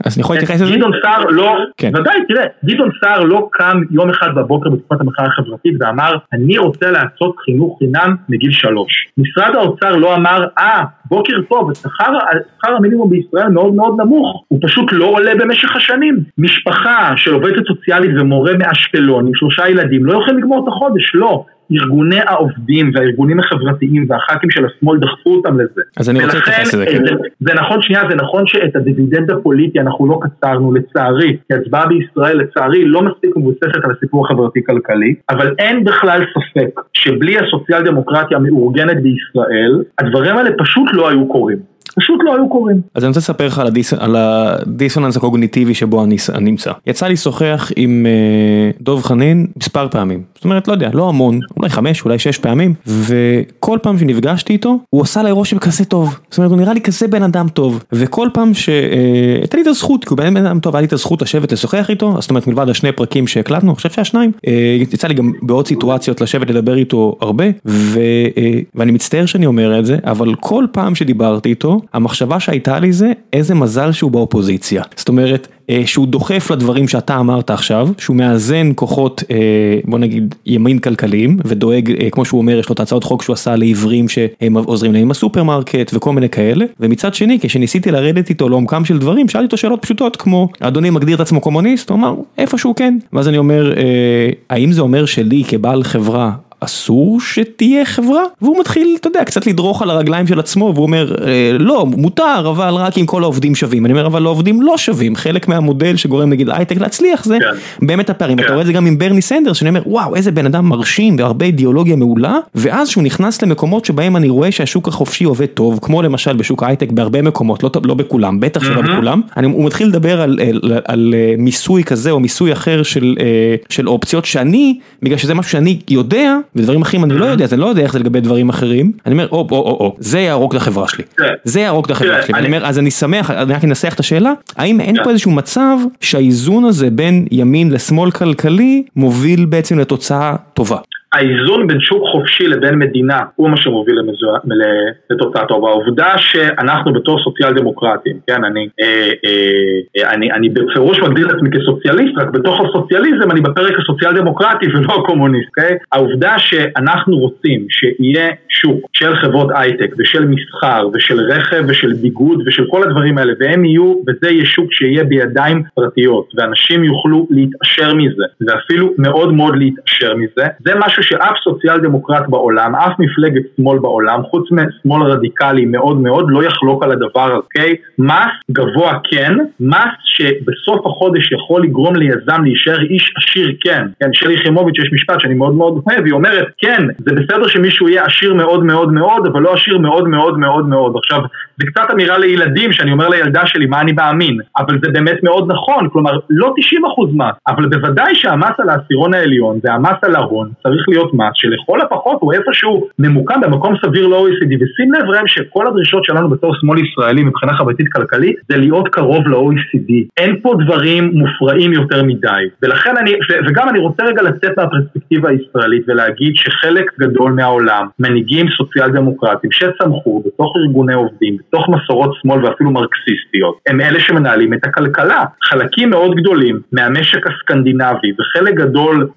גדעון סער לא, ודאי תראה, גדעון סער לא קם יום אחד בבוקר בתקופת המחאה החברתית ואמר אני רוצה לעשות חינוך חינם מגיל 3. משרד האוצר לא אמר בוקר טוב, שכר המינימום בישראל מאוד מאוד נמוך, הוא פשוט לא עולה במשך השנים. משפחה של עובדת סוציאלית ומורה מאשקלון עם 3 ילדים לא יכולים לגמור את החודש, לא. ארגוני העובדים והארגונים החברתיים והחקים של השמאל דחפו אותם לזה. אז אני רוצה להתייחס לזה. זה נכון, שנייה, זה נכון שאת הדיבידנד הפוליטי אנחנו לא קצרנו לצערי, כי הצבעה בישראל לצערי לא מספיק מבוססת על הסיפור החברתי-כלכלי, אבל אין בכלל ספק שבלי הסוציאל דמוקרטיה המאורגנת בישראל, הדברים האלה פשוט לא היו קורים. פשוט לא היו קוראים. אז אני רוצה לספר לך על הדיסוננס הקוגניטיבי שבו אני נמצא. יצא לי שוחח עם דוב חנין מספר פעמים. זאת אומרת, לא יודע, לא המון, אולי 5, אולי 6 פעמים, וכל פעם שנפגשתי איתו, הוא עשה לי רושם כזה טוב. זאת אומרת, הוא נראה לי כזה בן אדם טוב. וכל פעם הייתה לי את הזכות, כי הוא בן אדם טוב, היה לי את הזכות לשבת לשוחח איתו, זאת אומרת, מלבד השני פרקים שהקלטנו, אני חושב שהשניים, יצא לי גם בעוד סיטואציות לשבת לדבר איתו הרבה, ואני מצטער שאני אומר את זה, אבל כל פעם שדיברתי איתו, המחשבה שהייתה לי זה, איזה מזל שהוא באופוזיציה. זאת אומרת, שהוא דוחף לדברים שאתה אמרת עכשיו, שהוא מאזן כוחות, בוא נגיד, ימין כלכליים, ודואג, כמו שהוא אומר, יש לו את הצעות חוק שהוא עשה לעברים שהם עוזרים להם הסופרמרקט, וכל מיני כאלה, ומצד שני, כשניסיתי לרדת איתו לעומקם של דברים, שאלתי אותו שאלות פשוטות, כמו, אדוני מגדיר את עצמו קומוניסט, הוא אמר, איפשהו כן. ואז אני אומר, האם זה אומר שלי כבעל חברה, אסור שתהיה חברה? והוא מתחיל, אתה יודע, קצת לדרוך על הרגליים של עצמו, והוא אומר, לא, מותר, אבל רק אם כל העובדים שווים. אני אומר, אבל העובדים לא שווים. חלק מהמודל שגורם נגיד הייטק להצליח, זה באמת הפערים. אתה רואה את זה גם עם ברני סנדרס, שאני אומר, וואו, איזה בן אדם מרשים, והרבה אידיאולוגיה מעולה, ואז שהוא נכנס למקומות שבהם אני רואה שהשוק החופשי עובד טוב, כמו למשל בשוק ההייטק, בהרבה מקומות, לא בכולם, בטח שלא בכולם. הוא מתחיל לדבר על מיסוי כזה או מיסוי אחר של אופציות שאני, בגלל שזה משהו שאני יודע, ודברים אחרים אני לא יודע, אז אני לא יודע איך זה לגבי דברים אחרים, אני אומר, זה יערוק לחברה שלי, זה יערוק לחברה שלי, אני אומר, אז אני שמח, אני רק אנסח את השאלה, האם אין פה איזשהו מצב שהאיזון הזה בין ימין לשמאל כלכלי, מוביל בעצם לתוצאה טובה? האיזון בין שוק חופשי לבין מדינה הוא מה שמוביל לתוצאה טובה. העובדה שאנחנו בתור סוציאל דמוקרטים, כן, אני בפירוש מגדיר את עצמי כסוציאליסט, רק בתוך הסוציאליזם אני בפרק הסוציאל דמוקרטי ולא הקומוניסט, כן? העובדה שאנחנו רוצים שיהיה שוק של חברות הייטק ושל מסחר ושל רכב ושל ביגוד ושל כל הדברים האלה, והם יהיו, וזה יהיה שוק שיהיה בידיים פרטיות, ואנשים יוכלו להתאשר מזה, ואפילו מאוד מאוד להתאשר מזה, זה משהו שאף סוציאל דמוקרט בעולם, אף מפלגת שמאל בעולם, חוץ משמאל רדיקלי מאוד מאוד, לא יחלוק על הדבר, אוקיי? מס גבוה כן, מס שבסוף החודש יכול לגרום ליזם להישאר איש עשיר כן. כן, שלי יחימוביץ' יש משפט שאני מאוד מאוד אוהב, היא אומרת, כן, זה בסדר שמישהו יהיה עשיר מאוד מאוד מאוד, אבל לא עשיר מאוד מאוד מאוד מאוד. עכשיו, זה קצת אמירה לילדים, שאני אומר לילדה שלי, מה אני מאמין? אבל זה באמת מאוד נכון, כלומר, לא 90% מס, אבל בוודאי שהמס על העשירון העליון, והמס על ההון, צריך להיות מס שלכל הפחות הוא איפשהו ממוקם במקום סביר ל-OECD, ושים לב רם שכל הדרישות שלנו בתור שמאל ישראלי מבחינה חברתית כלכלית זה להיות קרוב ל-OECD. אין פה דברים מופרעים יותר מדי, ולכן אני, וגם אני רוצה רגע לצאת מהפרספקטיבה הישראלית ולהגיד שחלק גדול מהעולם, מנהיגים סוציאל דמוקרטיים שצמחו בתוך ארגוני עובדים, בתוך מסורות שמאל ואפילו מרקסיסטיות, הם אלה שמנהלים את הכלכלה. חלקים מאוד גדולים מהמשק הסקנדינבי וחלק גדול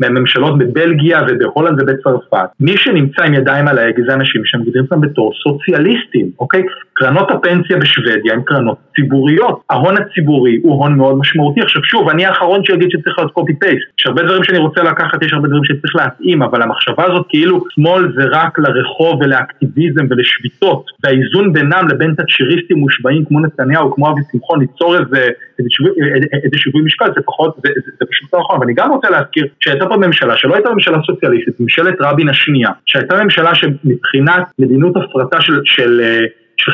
מהממשלות בבלגיה ובהולנד ובצרפת, מי שנמצא עם ידיים על ההגה זה אנשים שהם גדירים אותם בתור סוציאליסטים, אוקיי? קרנות הפנסיה בשוודיה הם קרנות ציבוריות, ההון הציבורי הוא הון מאוד משמעותי. עכשיו שוב, אני האחרון שיגיד שצריך להיות קופי פייסט, יש הרבה דברים שאני רוצה לקחת, יש הרבה דברים שצריך להתאים, אבל המחשבה הזאת כאילו שמאל זה רק לרחוב ולאקטיביזם ולשביטות, והאיזון בינם לבין תצ'יריסטים מושבעים כמו נתניהו, כמו אבי שמחון, ליצור איזה שיווי משקל, זה פחות, זה פשוט לא נכון. ואני גם רוצה להזכיר שהייתה פה ממשלה שלא הייתה ממשלה סוציאליסטית, ממשלת רבין השנייה, שהייתה ממשלה שמבחינת מדיניות הפרטה של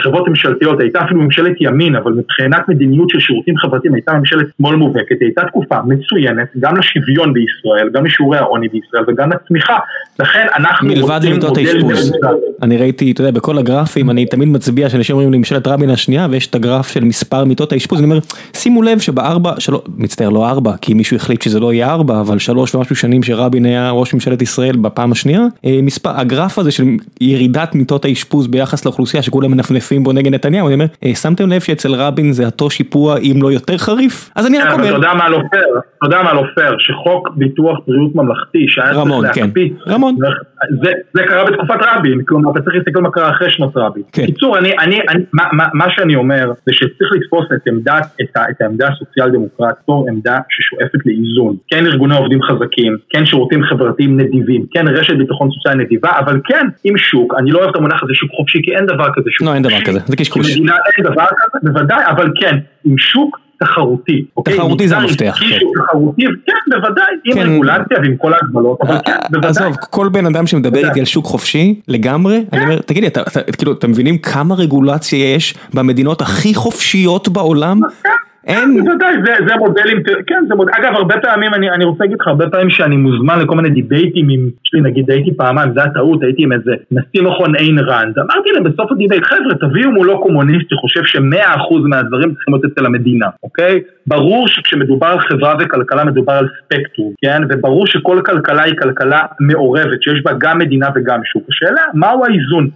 חברות ממשלתיות, הייתה אפילו ממשלת ימין, אבל מבחינת מדיניות של שירותים חברתיים, הייתה ממשלת שמאל מובהקת, הייתה תקופה מצוינת, גם לשוויון בישראל, גם לשיעורי העוני בישראל, וגם לצמיחה, לכן אנחנו רוצים מודל ממשלה. אני ראיתי, אתה יודע, בכל הגרפים, אני תמיד מצביע, שאנשים אומרים לממשלת רבין השנייה, ויש את הגרף של מספר מיטות האשפוז, אני אומר, שימו לב לא ארבע, כי מישהו החליט שזה לא יהיה ארבע, אבל 3 ומשהו שנים שרבין היה ראש ממשלת ישראל בפעם השנייה, הגרף הזה של ירידת מיטות האשפוז ביחס לאוכלוסייה, שכולם נפנפים בו נגד נתניהו, אני אומר, שמתם לב שאצל רבין זה אותו שיפוע, אם לא יותר חריף? אז אני רק אומר. תודה מה לא פייר, שחוק ביטוח בריאות ממלכתי, רמון, כן. רמון. זה קרה בתקופת רבין, כלומר, אתה צריך להסתכל מה קרה אחרי שנות רבין. קיצור, מה שאני אומר, זה שצריך לתפוס את העמדה הסוציאל דמוקרטית, עמדה ששואפת לאיזון. כן ארגוני עובדים חזקים, כן שירותים חברתיים נדיבים, כן רשת ביטחון סוציאל נדיבה, אבל כן עם שוק, אני לא אוהב את המונח הזה שוק חופשי, כי אין דבר כזה שוק. אין דבר כזה, זה קשקוש. במדינה אין דבר כזה, בוודאי, אבל כן, עם שוק תחרותי. תחרותי זה המפתח. תחרותי, כן, בוודאי, עם רגולציה ועם כל ההגבלות, אבל כן, בוודאי. עזוב, כל בן אדם שמדבר איתי על שוק חופשי, לגמרי, אני אומר, תגידי, אתם מבינים כמה רגולציה יש במדינות הכי חופשיות בעולם? בוודאי, זה מודלים, כן, זה מודלים, אגב, הרבה פעמים, אני רוצה להגיד לך, הרבה פעמים שאני מוזמן לכל מיני דיבייטים עם, נגיד, הייתי פעמיים, זה הטעות, הייתי עם איזה נשיא מכון אין רנד, אמרתי להם בסוף הדיבייט, חבר'ה, תביאו מולו קומוניסט, שחושב ש100% מהדברים צריכים להיות אצל המדינה, אוקיי? ברור שכשמדובר על חברה וכלכלה, מדובר על ספקטרום, כן? וברור שכל כלכלה היא כלכלה מעורבת, שיש בה גם מדינה וגם שוק. השאלה, מהו האיזון?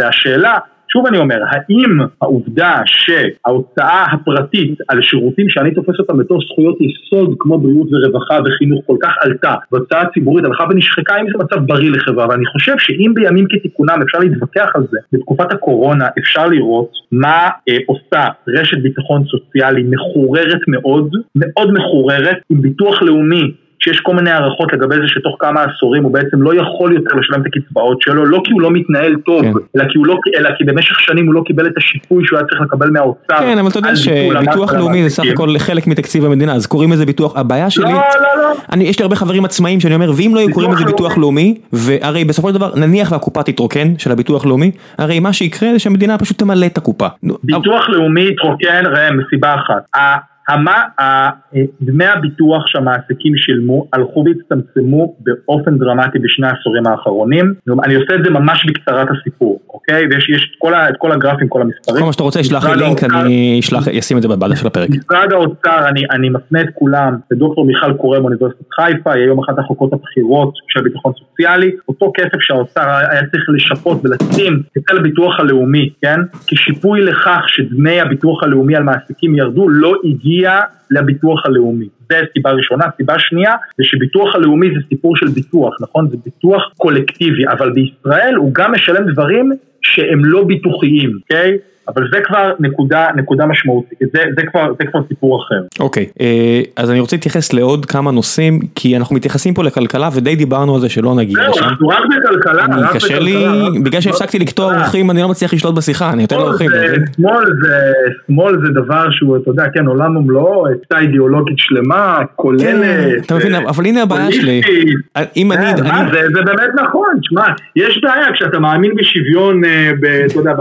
והשאלה, שוב אני אומר, האם העובדה שההוצאה הפרטית על שירותים שאני תופס אותם בתור זכויות יסוד כמו בריאות ורווחה וחינוך כל כך עלתה, והוצאה ציבורית הלכה ונשחקה, אם זה מצב בריא לחברה, ואני חושב שאם בימים כתיקונם אפשר להתווכח על זה, בתקופת הקורונה אפשר לראות מה עושה רשת ביטחון סוציאלי מחוררת מאוד, מאוד מחוררת, עם ביטוח לאומי, שיש כל מיני הערכות לגבי זה שתוך כמה עשורים הוא בעצם לא יכול יותר לשלם את הקצבאות שלו, לא כי הוא לא מתנהל טוב, אלא כי במשך שנים הוא לא קיבל את השיפוי שהוא היה צריך לקבל מהאוצר. כן, אבל אתה יודע שביטוח לאומי זה סך הכל חלק מתקציב המדינה, אז קוראים לזה ביטוח, הבעיה שלי, יש לי הרבה חברים עצמאים שאני אומר, ואם לא היו קוראים לזה ביטוח לאומי, והרי בסופו של דבר נניח והקופה תתרוקן של הביטוח לאומי, הרי מה שיקרה זה שהמדינה פשוט תמלא את הקופה. ביטוח לאומי תרוקן מסיבה אחת. דמי הביטוח שהמעסיקים שילמו הלכו והצטמצמו באופן דרמטי בשני העשורים האחרונים. אני עושה את זה ממש בקצרת הסיפור, אוקיי? ויש את כל הגרפים, כל המספרים. כל מה שאתה רוצה, יש לך לינק, אני אשים את זה בבעלה של הפרק. משרד האוצר, אני מפנה את כולם, לדוקטור מיכל קורם, אוניברסיטת חיפה, היא היום אחת החוקות הבחירות של ביטחון סוציאלי, אותו כסף שהאוצר היה צריך לשפות ולשים אצל הביטוח הלאומי, כן? כי שיפוי לכך שדמי הביטוח הלאומי על מעסיקים ירדו, לא הגיע לביטוח הלאומי. זה סיבה ראשונה. סיבה שנייה זה שביטוח הלאומי זה סיפור של ביטוח, נכון? זה ביטוח קולקטיבי, אבל בישראל הוא גם משלם דברים שהם לא ביטוחיים, אוקיי? אבל זה כבר נקודה משמעותית, זה כבר סיפור אחר. אוקיי, אז אני רוצה להתייחס לעוד כמה נושאים, כי אנחנו מתייחסים פה לכלכלה, ודי דיברנו על זה שלא נגיע לשם. לא, אנחנו רק בכלכלה. אני קשה לי, בגלל שהפסקתי לקטוע אורחים, אני לא מצליח לשלוט בשיחה, אני יותר לאורחים. שמאל זה דבר שהוא, אתה יודע, כן, עולם ומלואו, הייתה אידיאולוגית שלמה, כוללת. אתה מבין, אבל הנה הבעיה שלי. זה באמת נכון, שמע, יש בעיה כשאתה מאמין בשוויון, אתה יודע,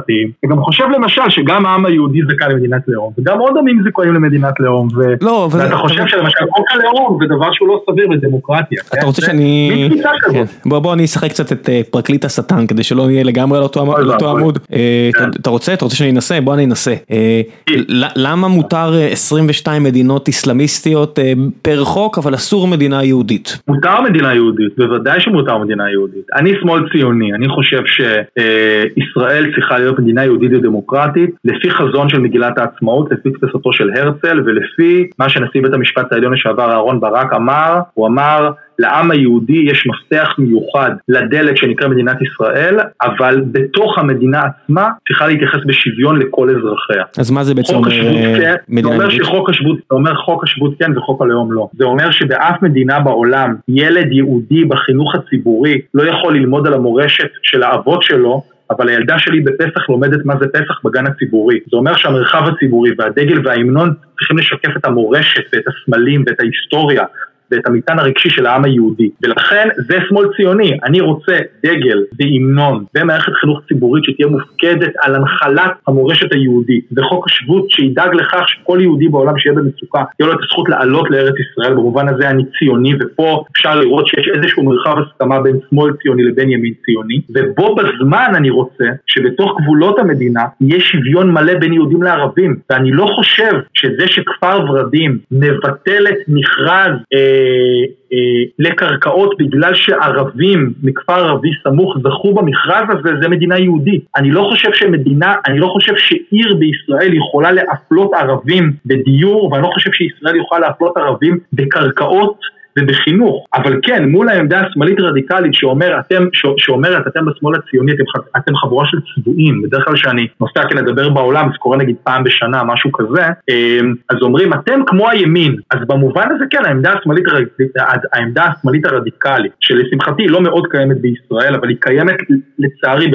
דתיים, וגם חושב למשל שגם העם היהודי זכה למדינת לאום, וגם עוד עמים זכאים למדינת לאום, ואתה חושב שלמשל חוק הלאום זה דבר שהוא לא סביר בדמוקרטיה. אתה רוצה שאני... בוא אני אשחק קצת את פרקליט השטן, כדי שלא נהיה לגמרי על אותו עמוד. אתה רוצה שאני אנסה? בוא אני אנסה. למה מותר 22 מדינות איסלאמיסטיות פר חוק, אבל אסור מדינה יהודית? מותר מדינה יהודית, בוודאי שמותר מדינה יהודית. אני שמאל ציוני, אני חושב שישראל צריכה להיות מדינה יהודית ודמוקרטית, לפי חזון של מגילת העצמאות, לפי תפיסתו של הרצל, ולפי מה שנשיא בית המשפט העליון לשעבר אהרון ברק אמר, הוא אמר, לעם היהודי יש מפתח מיוחד לדלת שנקרא מדינת ישראל, אבל בתוך המדינה עצמה צריכה להתייחס בשוויון לכל אזרחיה. אז מה זה בעצם מדינה יהודית? זה אומר חוק השבות כן וחוק הלאום לא. זה אומר שבאף מדינה בעולם ילד יהודי בחינוך הציבורי לא יכול ללמוד על המורשת של האבות שלו, אבל הילדה שלי בפסח לומדת מה זה פסח בגן הציבורי. זה אומר שהמרחב הציבורי והדגל והאמנון צריכים לשקף את המורשת ואת הסמלים ואת ההיסטוריה ואת המטען הרגשי של העם היהודי. ולכן זה שמאל ציוני. אני רוצה דגל ואימנון ומערכת חינוך ציבורית שתהיה מופקדת על הנחלת המורשת היהודית. זה חוק השבות שידאג לכך שכל יהודי בעולם שיהיה במצוקה יהיה לו את הזכות לעלות לארץ ישראל. במובן הזה אני ציוני, ופה אפשר לראות שיש איזשהו מרחב הסכמה בין שמאל ציוני לבין ימין ציוני. ובו בזמן אני רוצה שבתוך גבולות המדינה יהיה שוויון מלא בין יהודים לערבים. ואני לא חושב שזה שכפר ורדים מבטלת מכרז לקרקעות בגלל שערבים מכפר ערבי סמוך זכו במכרז הזה, זה מדינה יהודית. אני לא חושב שעיר בישראל יכולה להפלות ערבים בדיור, ואני לא חושב שישראל יכולה להפלות ערבים בקרקעות ובחינוך. אבל כן, מול העמדה השמאלית רדיקלית שאומרת אתם בשמאל הציוני, אתם חבורה של צבועים, בדרך כלל שאני נוסע כן לדבר בעולם, זה קורה נגיד פעם בשנה, משהו כזה, אז אומרים, אתם כמו הימין. אז במובן הזה כן, העמדה השמאלית הרדיקלית, שלשמחתי לא מאוד קיימת בישראל, אבל היא קיימת לצערי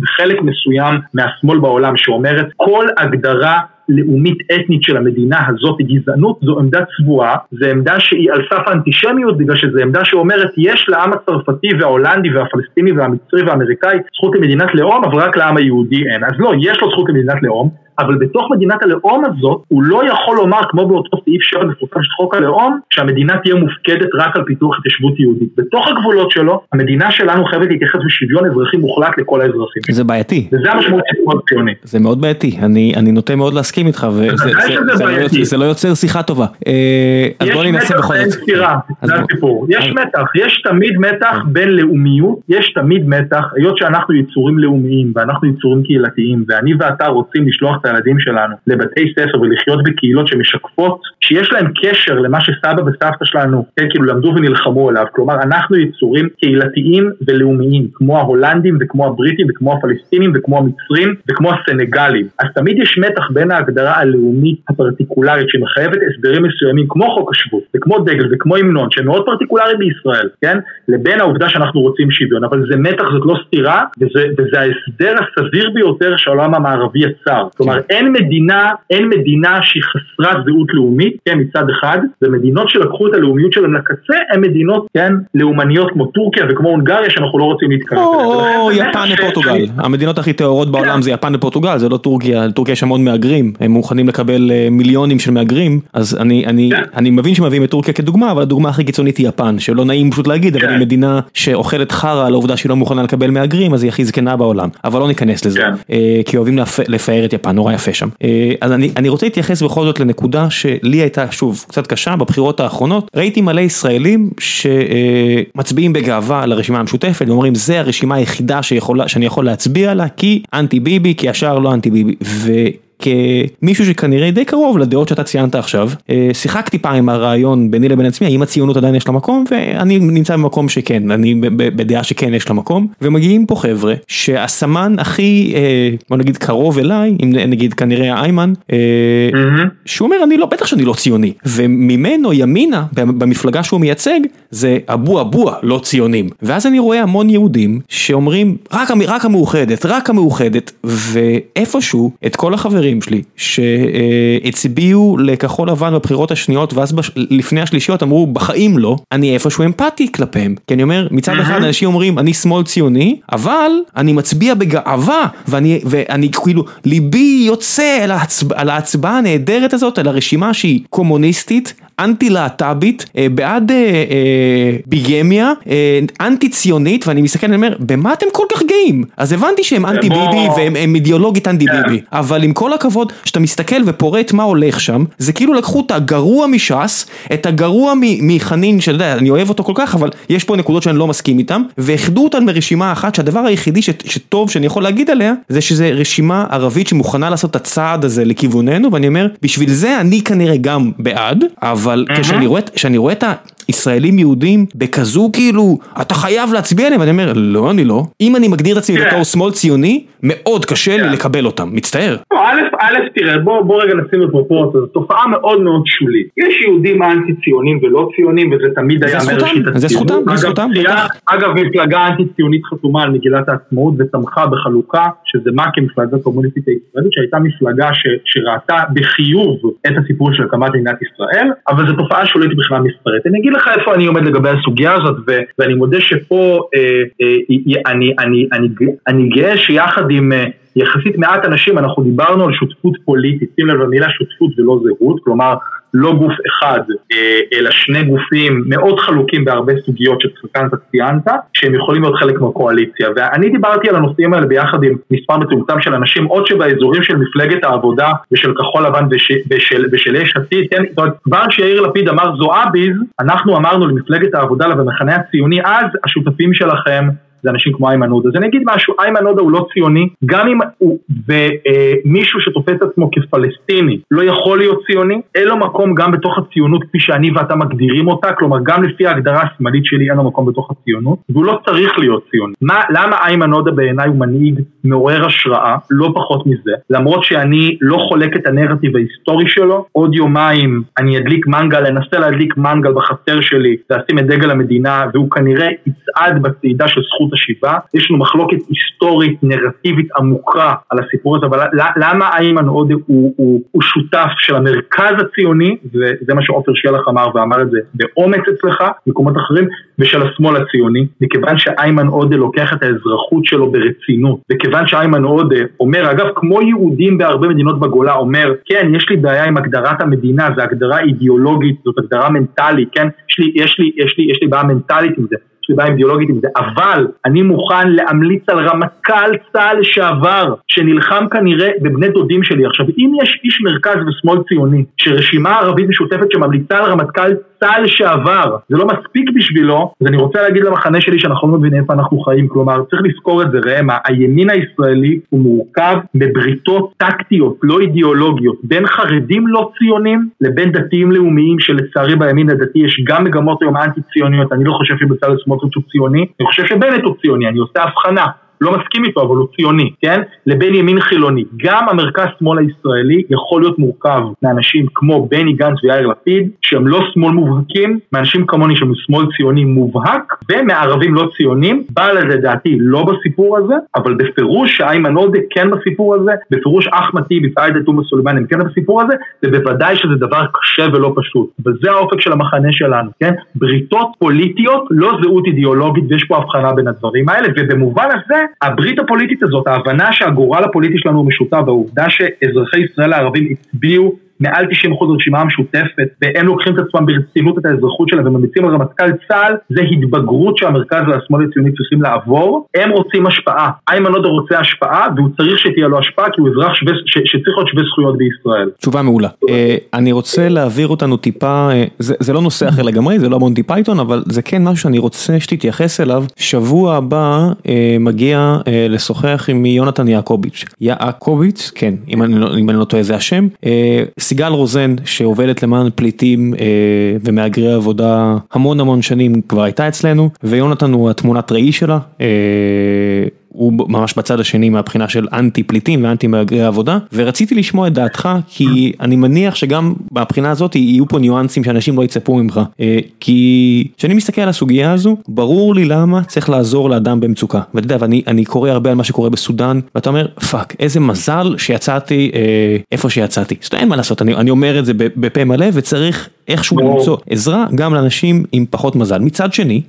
בחלק מסוים מהשמאל בעולם, שאומרת כל הגדרה לאומית אתנית של המדינה הזאת גזענות, זו עמדה צבועה, זו עמדה שהיא על סף האנטישמיות, בגלל שזו עמדה שאומרת יש לעם הצרפתי וההולנדי והפלסטיני והמצרי והאמריקאי זכות למדינת לאום, אבל רק לעם היהודי אין. אז לא, יש לו זכות למדינת לאום, אבל בתוך מדינת הלאום הזאת, הוא לא יכול לומר, כמו באותו סעיף 7 מפורסם של חוק הלאום, שהמדינה תהיה מופקדת רק על פיתוח התיישבות יהודית. בתוך הגבולות שלו, המדינה שלנו חייבת להתייחס בשוויון אזרחי מוחלט לכל האזרחים. זה בעייתי. וזה המשמעות מאוד ציוני. זה מאוד בעייתי. אני נוטה מאוד להסכים איתך, וזה לא יוצר שיחה טובה. אז בוא ננסה בכל זאת. יש מתח, יש תמיד מתח בין לאומיות, יש תמיד מתח, היות שאנחנו יצורים לאומיים, ואנחנו יצורים קהילתיים, ואני ואתה רוצים לשלוח הילדים שלנו לבתי ספר ולחיות בקהילות שמשקפות, שיש להם קשר למה שסבא וסבתא שלנו כאילו למדו ונלחמו עליו, כלומר אנחנו יצורים קהילתיים ולאומיים כמו ההולנדים וכמו הבריטים וכמו הפלסטינים וכמו המצרים וכמו הסנגלים. אז תמיד יש מתח בין ההגדרה הלאומית הפרטיקולרית שמחייבת הסברים מסוימים כמו חוק השבות וכמו דגל וכמו המנון שמאוד פרטיקולרי בישראל, כן? לבין העובדה שאנחנו רוצים שוויון, אבל זה מתח, זאת לא סתירה, וזה ההסדר הסביר ביותר שהעולם המערבי יצר. כלומר, אין מדינה שהיא חסרת זהות לאומית, כן, מצד אחד, ומדינות שלקחו את הלאומיות שלהם לקצה, הן מדינות, כן, לאומניות כמו טורקיה וכמו הונגריה, שאנחנו לא רוצים להתקרב. או יפן ופורטוגל. המדינות הכי טהורות בעולם זה יפן ופורטוגל, זה לא טורקיה. טורקיה יש המון מהגרים, הם מוכנים לקבל מיליונים של מהגרים, אז אני מבין שמביאים את טורקיה כדוגמה, אבל הדוגמה הכי קיצונית היא יפן, שלא נעים פשוט להגיד, אבל היא מדינה שאוכלת חרא על העובדה שהיא לא מוכנה לקבל מהגרים, אז היא הכי זקנה בעולם. אבל לא ניכנס לזה, כי אוהבים לפאר את יפן. נורא יפה שם. אז אני רוצה להתייחס בכל זאת לנקודה שלי הייתה שוב קצת קשה בבחירות האחרונות. ראיתי מלא ישראלים שמצביעים בגאווה על הרשימה המשותפת ואומרים זה הרשימה היחידה שאני יכול להצביע לה כי אנטי ביבי, כי השאר לא אנטי ביבי. כמישהו שכנראה די קרוב לדעות שאתה ציינת עכשיו, שיחק טיפה עם הרעיון ביני לבין עצמי, האם הציונות עדיין יש לה מקום, ואני נמצא במקום שכן, אני בדעה שכן יש לה מקום, ומגיעים פה חבר'ה, שהסמן הכי, בוא נגיד קרוב אליי, אם נגיד כנראה איימן, שהוא אומר, בטח שאני לא ציוני, וממנו ימינה, במפלגה שהוא מייצג, זה אבו לא ציונים, ואז אני רואה המון יהודים, שאומרים, רק המאוחדת, ואיפשהו, את כל החברים חברים שלי שהצביעו לכחול לבן בבחירות השניות, ואז לפני השלישיות אמרו, בחיים לא, אני איפשהו אמפתי כלפיהם. כי אני אומר, מצד אחד אנשים אומרים, אני שמאל ציוני, אבל אני מצביע בגאווה, ואני כאילו, ליבי יוצא על ההצבעה הנהדרת הזאת, על הרשימה שהיא קומוניסטית, אנטי להטאבית, בעד ביגמיה, אנטי ציונית, ואני מסתכל, אני אומר, במה אתם כל כך גאים? אז הבנתי שהם אנטי ביבי, והם אידיאולוגית אנטי ביבי, אבל עם כל הכבוד, שאתה מסתכל ופורט מה הולך שם, זה כאילו לקחו את הגרוע משס, את הגרוע מחנין, שאני יודע, אני אוהב אותו כל כך, אבל יש פה נקודות שאני לא מסכים איתם, ואיחדו אותן מרשימה אחת, שהדבר היחידי שטוב שאני יכול להגיד עליה, זה שזה רשימה ערבית שמוכנה לעשות את הצעד הזה לכיווננו, ואני אומר, בשביל זה אני כנראה גם בעד, אבל כשאני רואה את הישראלים יהודים בכזו כאילו, אתה חייב להצביע עליהם, ואני אומר, לא, אני לא. אם אני מגדיר את עצמי בתור שמאל ציוני, מאוד קשה לי לקבל אותם, מצטער. א', תראה, בוא רגע נשים בפרופורציה, זו תופעה מאוד מאוד שולית. יש יהודים אנטי ציונים ולא ציונים, וזה תמיד היה מראשית הציונות. זה זכותם. אגב, מפלגה אנטי ציונית חתומה על מגילת העצמאות, ותמכה בחלוקה, שזה מה כמפלגה קומוניסטית הישראלית, שהייתה מפלגה שראתה בחיוב את הסיפור של הקמת מדינת ישראל, אבל זו תופעה שולית בכלל מספרית. אני אגיד לך איפה אני עומד לגבי הסוגיה הזאת, ואני מודה שפה אני גאה שיחד עם יחסית מעט אנשים, אנחנו דיברנו על שותפות פוליטית, שים לב למילה שותפות ולא זהות, כלומר לא גוף אחד, אלא שני גופים מאוד חלוקים בהרבה סוגיות שחלקן ציינת, שהם יכולים להיות חלק מהקואליציה, ואני דיברתי על הנושאים האלה ביחד עם מספר מצומצם של אנשים, עוד שבאזורים של מפלגת העבודה ושל כחול לבן ושל יש עתיד, כבר שיאיר לפיד אמר זועביז, אנחנו אמרנו למפלגת העבודה ובמחנה הציוני, אז השותפים שלכם זה אנשים כמו איימן עודה. אז אני אגיד משהו, איימן עודה הוא לא ציוני, גם אם הוא ומישהו שתופס עצמו כפלסטיני לא יכול להיות ציוני, אין לו מקום גם בתוך הציונות כפי שאני ואתה מגדירים אותה, כלומר גם לפי ההגדרה השמאלית שלי אין לו מקום בתוך הציונות, והוא לא צריך להיות ציוני. למה איימן עודה בעיניי הוא מנהיג מעורר השראה, לא פחות מזה, למרות שאני לא חולק את הנרטיב ההיסטורי שלו, עוד יומיים אני אדליק מנגל, אנסה להדליק מנגל בחצר שלי, לשים את דגל המדינה, והוא כנראה יצעד בצעידה של זכות השיבה. יש לנו מחלוקת היסטורית נרטיבית עמוקה על הסיפור הזה, אבל למה איימן עודה הוא שותף של המרכז הציוני, וזה מה שאופר שלח אמר, ואמר את זה באומץ אצלך, מקומות אחרים, ושל השמאל הציוני, מכיוון שאיימן עודה לוקח את האזרחות שלו ברצינות, וכיוון שאיימן עודה אומר, אגב, כמו יהודים בהרבה מדינות בגולה, אומר, כן, יש לי בעיה עם הגדרת המדינה, זו הגדרה אידיאולוגית, זאת הגדרה מנטלית, כן? יש לי בעיה מנטלית עם זה. לבעיה אידיאולוגית עם זה, אבל אני מוכן להמליץ על רמטכ"ל צה"ל לשעבר, שנלחם כנראה בבני דודים שלי. עכשיו, אם יש איש מרכז ושמאל ציוני, שרשימה ערבית משותפת שממליצה על רמטכ"ל צה"ל לשעבר, זה לא מספיק בשבילו, אז אני רוצה להגיד למחנה שלי שאנחנו לא מבינים איפה אנחנו חיים, כלומר, צריך לזכור את זה, רמה, הימין הישראלי הוא מורכב בבריתות טקטיות, לא אידיאולוגיות, בין חרדים לא ציונים, לבין דתיים לאומיים, שלצערי בימין הדתי יש גם מגמות היום אנטי-ציוניות, אני לא חושב שבצד השמאל הוא ציוני, אני חושב שבנט הוא ציוני, אני עושה הבחנה, לא מסכים איתו, אבל הוא ציוני, כן? לבין ימין חילוני. גם המרכז שמאל הישראלי יכול להיות מורכב מאנשים כמו בני גנץ ויאיר לפיד, שהם לא שמאל מובהקים, מאנשים כמוני שהם שמאל ציוני מובהק, ומערבים לא ציונים, בעל הזה דעתי לא בסיפור הזה, אבל בפירוש איימן עודה כן בסיפור הזה, בפירוש אחמד טיבי ועאידה תומא סלימאן הם כן בסיפור הזה, ובוודאי שזה דבר קשה ולא פשוט. וזה האופק של המחנה שלנו, כן? בריתות פוליטיות, לא זהות אידיאולוגית, ויש פה הבחנה בין הדברים האלה, ובמובן הזה הברית הפוליטית הזאת, ההבנה שהגורל הפוליטי שלנו משותף, והעובדה שאזרחי ישראל הערבים הצביעו מעל 90% רשימה המשותפת, והם לוקחים את עצמם ברצינות את האזרחות שלהם, וממליצים על רמטכ"ל צה"ל, זה התבגרות שהמרכז והשמאל הציוני צריכים לעבור, הם רוצים השפעה, איימן עודה רוצה השפעה, והוא צריך שתהיה לו השפעה, כי הוא אזרח שצריך להיות שווה זכויות בישראל. תשובה מעולה. אני רוצה להעביר אותנו טיפה, זה לא נושא אחר לגמרי, זה לא מונטי פייתון, אבל זה כן משהו שאני רוצה שתתייחס אליו. שבוע הבא מגיע לשוחח עם יונתן יעקוביץ', כן, אם אני לא טועה זה השם, סיגל רוזן שעובדת למען פליטים ומהגרי עבודה המון שנים כבר הייתה אצלנו, ויונתן הוא התמונת ראי שלה הוא ממש בצד השני מהבחינה של אנטי פליטים ואנטי מהגרי עבודה, ורציתי לשמוע את דעתך, כי אני מניח שגם בבחינה הזאת יהיו פה ניואנסים שאנשים לא יצפו ממך, כי כשאני מסתכל על הסוגיה הזו, ברור לי למה צריך לעזור לאדם במצוקה, ואתה יודע, ואני קורא הרבה על מה שקורה בסודן, ואתה אומר, פאק, איזה מזל שיצאתי איפה שיצאתי, זאת אומרת, אין מה לעשות, אני אומר את זה בפה מלא, וצריך איכשהו למצוא עזרה גם לאנשים עם פחות מזל. מצד שני,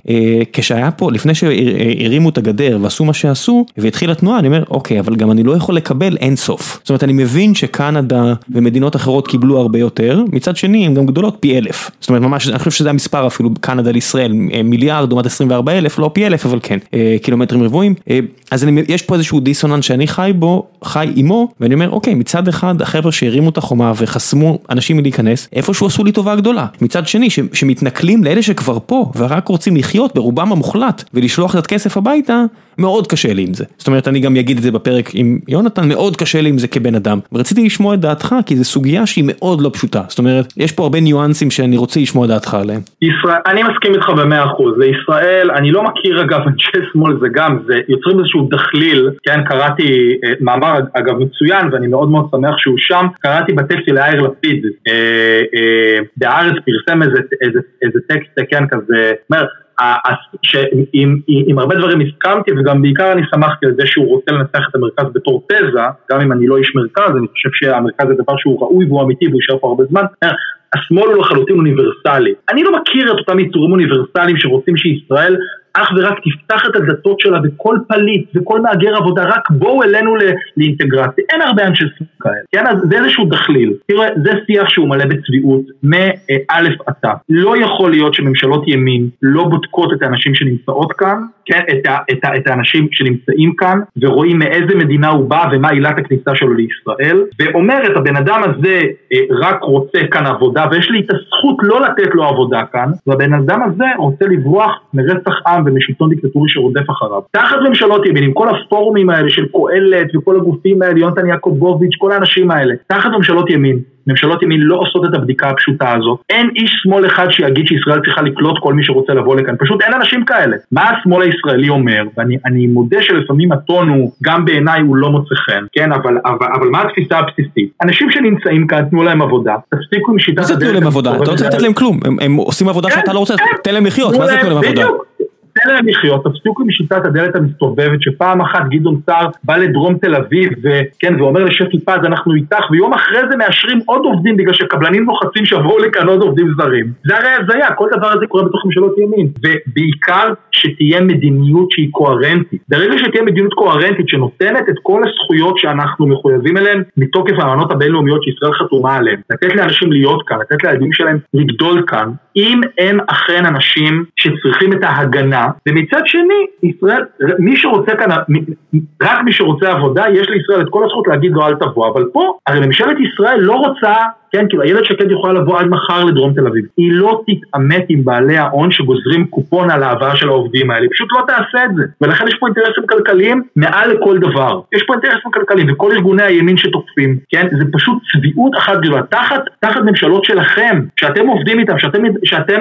כשהיה פה, לפני שהרימו את הגדר ועשו מה שעשו, והתחילה תנועה, אני אומר, אוקיי, אבל גם אני לא יכול לקבל אין סוף. זאת אומרת, אני מבין שקנדה ומדינות אחרות קיבלו הרבה יותר, מצד שני, הן גם גדולות פי 1,000. זאת אומרת, ממש, אני חושב שזה המספר אפילו, קנדה לישראל, מיליארד, עומת 24,000, לא פי 1,000, אבל כן, קילומטרים רבועים. אז יש פה איזשהו דיסוננס שאני חי בו, חי עמו, ואני אומר, אוקיי, מצד אחד, החבר'ה שהרימו את החומה וחסמו אנשים מלהיכנס, איפשהו עשו לי טובה גדולה. מצד שני, שמתנכלים לאלה שכבר פה, ורק רוצים לחיות ברובם המוחלט, ולשלוח את הכסף הביתה, מאוד קשה לי עם זה. זאת אומרת, אני גם אגיד את זה בפרק עם יונתן, מאוד קשה לי עם זה כבן אדם. ורציתי לשמוע את דעתך, כי זו סוגיה שהיא מאוד לא פשוטה. זאת אומרת, יש פה הרבה ניואנסים שאני רוצה לשמוע את דעתך עליהם. אני מסכים איתך ב100%. לישראל, אני לא מכיר אגב, אנשי שמאל זה גם, זה יוצרים איזשהו דחליל, כן, קראתי מאמר אגב מצוין, ואני מאוד מאוד שמח שהוא שם, קראתי בטקסט של יאיר לפיד, בארץ פרסם איזה טקסט, כן, כזה, אומר, שעם הרבה דברים הסכמתי, וגם בעיקר אני שמחתי על זה שהוא רוצה לנצח את המרכז בתור תזה, גם אם אני לא איש מרכז, אני חושב שהמרכז זה דבר שהוא ראוי והוא אמיתי, והוא יישאר פה הרבה זמן, השמאל הוא לחלוטין אוניברסלי. אני לא מכיר את אותם יצורים אוניברסליים שרוצים שישראל אך ורק תפתח את הדלתות שלה וכל פליט וכל מאגר עבודה, רק בואו אלינו לאינטגרציה. אין הרבה אנשי סמכה. כן, אז זה איזשהו דחליל. תראה, זה שיח שהוא מלא בצביעות, מאלף עתה. לא יכול להיות שממשלות ימין לא בודקות את האנשים שנמצאות כאן, כן, את האנשים שנמצאים כאן, ורואים מאיזה מדינה הוא בא ומה עילת הכניסה שלו לישראל, ואומרת, הבן אדם הזה רק רוצה כאן עבודה, ויש לי את הזכות לא לתת לו עבודה כאן, והבן אדם הזה רוצה לברוח מרצח עם ומשלטון דיקטטורי שרודף אחריו. תחת ממשלות ימין, עם כל הפורומים האלה של קהלת וכל הגופים האלה, יונתן יעקובוביץ', כל האנשים האלה, תחת ממשלות ימין, ממשלות ימין לא עושות את הבדיקה הפשוטה הזאת. אין איש שמאל אחד שיגיד שישראל צריכה לקלוט כל מי שרוצה לבוא לכאן. פשוט אין אנשים כאלה. מה השמאל הישראלי אומר? ואני מודה שלפעמים הטון הוא, גם בעיניי הוא לא מוצא חן. כן, אבל מה התפיסה הבסיסית? אנשים שנמצאים כאן, תנו להם עבודה. תפסיקו עם שיטת... מה זה תנו להם עבודה? אתה רוצה לתת להם כלום. הם עושים עבודה שאתה לא רוצה, תן להם לחיות. מה זה תנו להם עבודה? תן להם לחיות, תפסיקו משיטת הדלת המסתובבת, שפעם אחת גדעון סער בא לדרום תל אביב, וכן, ואומר לשפי פז, אנחנו איתך, ויום אחרי זה מאשרים עוד עובדים, בגלל שקבלנים לוחצים שעברו לכאן עוד עובדים זרים. זה הרי הזיה, כל דבר הזה קורה בתוך ממשלות ימין. ובעיקר שתהיה מדיניות שהיא קוהרנטית. ברגע שתהיה מדיניות קוהרנטית שנותנת את כל הזכויות שאנחנו מחויבים אליהן, מתוקף האמנות הבינלאומיות שישראל חתומה עליהן, לתת לאנשים להיות כאן, לתת לילדים שלהם לגדול כאן, אם הם אכן אנשים שצריכים את ההגנה, ומצד שני, ישראל, מי שרוצה כאן, רק מי שרוצה עבודה, יש לישראל את כל הזכות להגיד לו אל תבוא, אבל פה, הרי ממשלת ישראל לא רוצה, כן, כאילו איילת שקד יכולה לבוא עד מחר לדרום תל אביב, היא לא תתעמת עם בעלי ההון שגוזרים קופון על ההבאה של העובדים האלה, היא פשוט לא תעשה את זה, ולכן יש פה אינטרסים כלכליים מעל לכל דבר, יש פה אינטרסים כלכליים, וכל ארגוני הימין שתוקפים, כן, זה פשוט צביעות אחת גדולה, תחת ממשלות שלכם, שאתם עובדים איתם,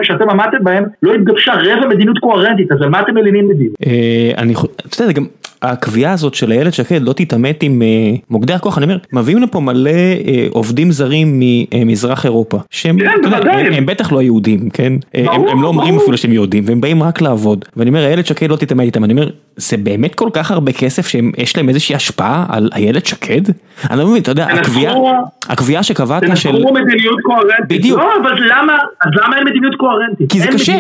שאתם עמדתם בהם, לא התגבשה רבע מדיניות קוהרנטית, אז על מה אתם מלינים בדיוק? אני חושב, גם הקביעה הזאת של איילת שקד לא תתעמת עם מוקדי הכוח, אני אומר, מביאים לפה מלא עובדים זרים ממזרח אירופה, שהם בטח לא יהודים, כן? הם לא אומרים אפילו שהם יהודים, והם באים רק לעבוד, ואני אומר, איילת שקד לא תתעמת איתם, אני אומר, זה באמת כל כך הרבה כסף שיש להם איזושהי השפעה על איילת שקד? אני לא מבין, אתה יודע, הקביעה שקבעת של... תנסו מדיניות קוהרנטית. בדיוק. לא, אבל למה אין מדיניות קוהרנטית? כי זה קשה.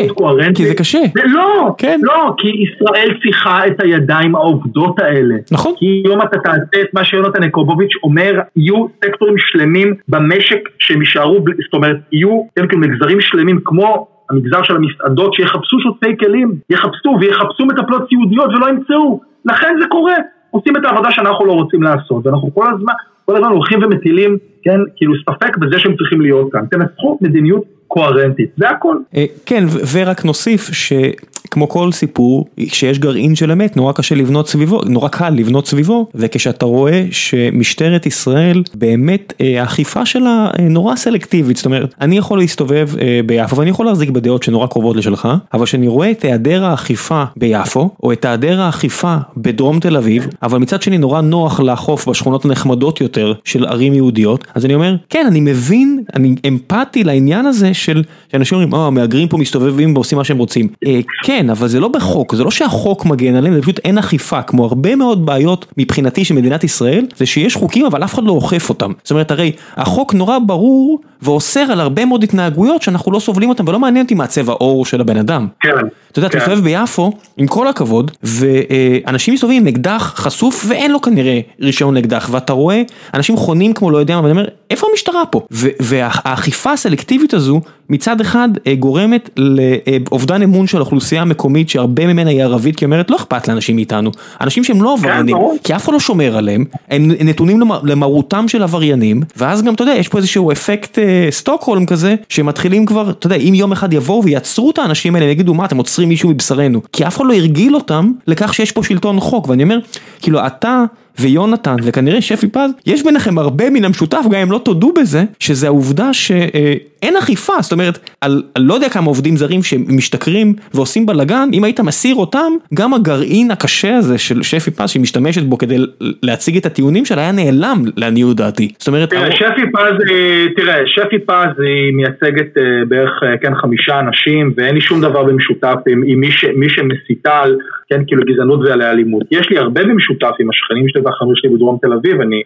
כי זה קשה. לא, לא, כי ישראל צריכה את הידיים העובדות האלה. נכון. כי היום אתה תעשה את מה שיונתן יעקובוביץ' אומר, יהיו סקטורים שלמים במשק שהם יישארו, זאת אומרת, יהיו מגזרים שלמים כמו... המגזר של המסעדות שיחפשו שוטפי כלים, יחפשו ויחפשו מטפלות סיעודיות ולא ימצאו. לכן זה קורה. עושים את העבודה שאנחנו לא רוצים לעשות. ואנחנו כל הזמן הולכים ומטילים, כן, כאילו ספק בזה שהם צריכים להיות כאן. תנסחו מדיניות קוהרנטית. זה הכל. כן, ורק נוסיף ש... כמו כל סיפור, כשיש גרעין של אמת, נורא קשה לבנות סביבו, נורא קל לבנות סביבו, וכשאתה רואה שמשטרת ישראל, באמת האכיפה שלה נורא סלקטיבית, זאת אומרת, אני יכול להסתובב ביפו, ואני יכול להחזיק בדעות שנורא קרובות לשלך, אבל שאני רואה את היעדר האכיפה ביפו, או את היעדר האכיפה בדרום תל אביב, אבל מצד שני נורא נוח לאכוף בשכונות הנחמדות יותר של ערים יהודיות, אז אני אומר, כן, אני מבין, אני אמפתי לעניין הזה של, שאנשים אומרים, המהגרים פה מסתובבים ועושים מה שהם רוצים. כן, אבל זה לא בחוק, זה לא שהחוק מגן עליהם, זה פשוט אין אכיפה, כמו הרבה מאוד בעיות מבחינתי של מדינת ישראל, זה שיש חוקים, אבל אף אחד לא אוכף אותם. זאת אומרת, הרי, החוק נורא ברור ואוסר על הרבה מאוד התנהגויות שאנחנו לא סובלים אותם, ולא מעניין אותי מה צבע עור של הבן אדם. כן. אתה יודע, אתה מסתובב ביפו, עם כל הכבוד, ואנשים מסתובבים עם אקדח חשוף, ואין לו כנראה רישיון לאקדח, ואתה רואה, אנשים חונים כמו לא יודע, ואני אומר, איפה המשטרה פה? והאכיפה הסלקטיבית הזו, מצד אחד, גורמת לאובדן אמון של האוכלוסייה המקומית, שהרבה ממנה היא ערבית, כי אומרת, לא אכפת לאנשים מאיתנו. אנשים שהם לא עבריינים, כי אף אחד לא שומר עליהם, הם נתונים למרותם של עבריינים, ואז גם, אתה יודע, יש פה איזשהו אפקט סטוקהולם כזה, שמתחילים כבר, אתה יודע, אם יום אחד יבואו ויעצרו את האנשים האלה, יגידו, מה, אתם עוצרים מישהו מבשרנו? כי אף אחד לא הרגיל אותם לכך שיש פה שלטון חוק, ואני אומר, כאילו, אתה ויונתן, וכנראה שפי פז, יש ביניכם הרבה מן המשותף, גם אם לא תודו בזה, שזה העובדה שאין אכיפה, זאת אומרת, על לא יודע כמה עובדים זרים שמשתכרים ועושים בלגן, אם היית מסיר אותם, גם הגרעין הקשה הזה של שפי פז, שהיא משתמשת בו כדי להציג את הטיעונים שלה, היה נעלם לעניות דעתי. זאת אומרת, שפי פז היא מייצגת בערך כן 5 אנשים, ואין לי שום דבר במשותף עם מי שמסיתה על כן, כאילו גזענות ועל האלימות. יש לי הרבה במשותף עם השכנים שלי והחברים שלי בדרום תל אביב, אני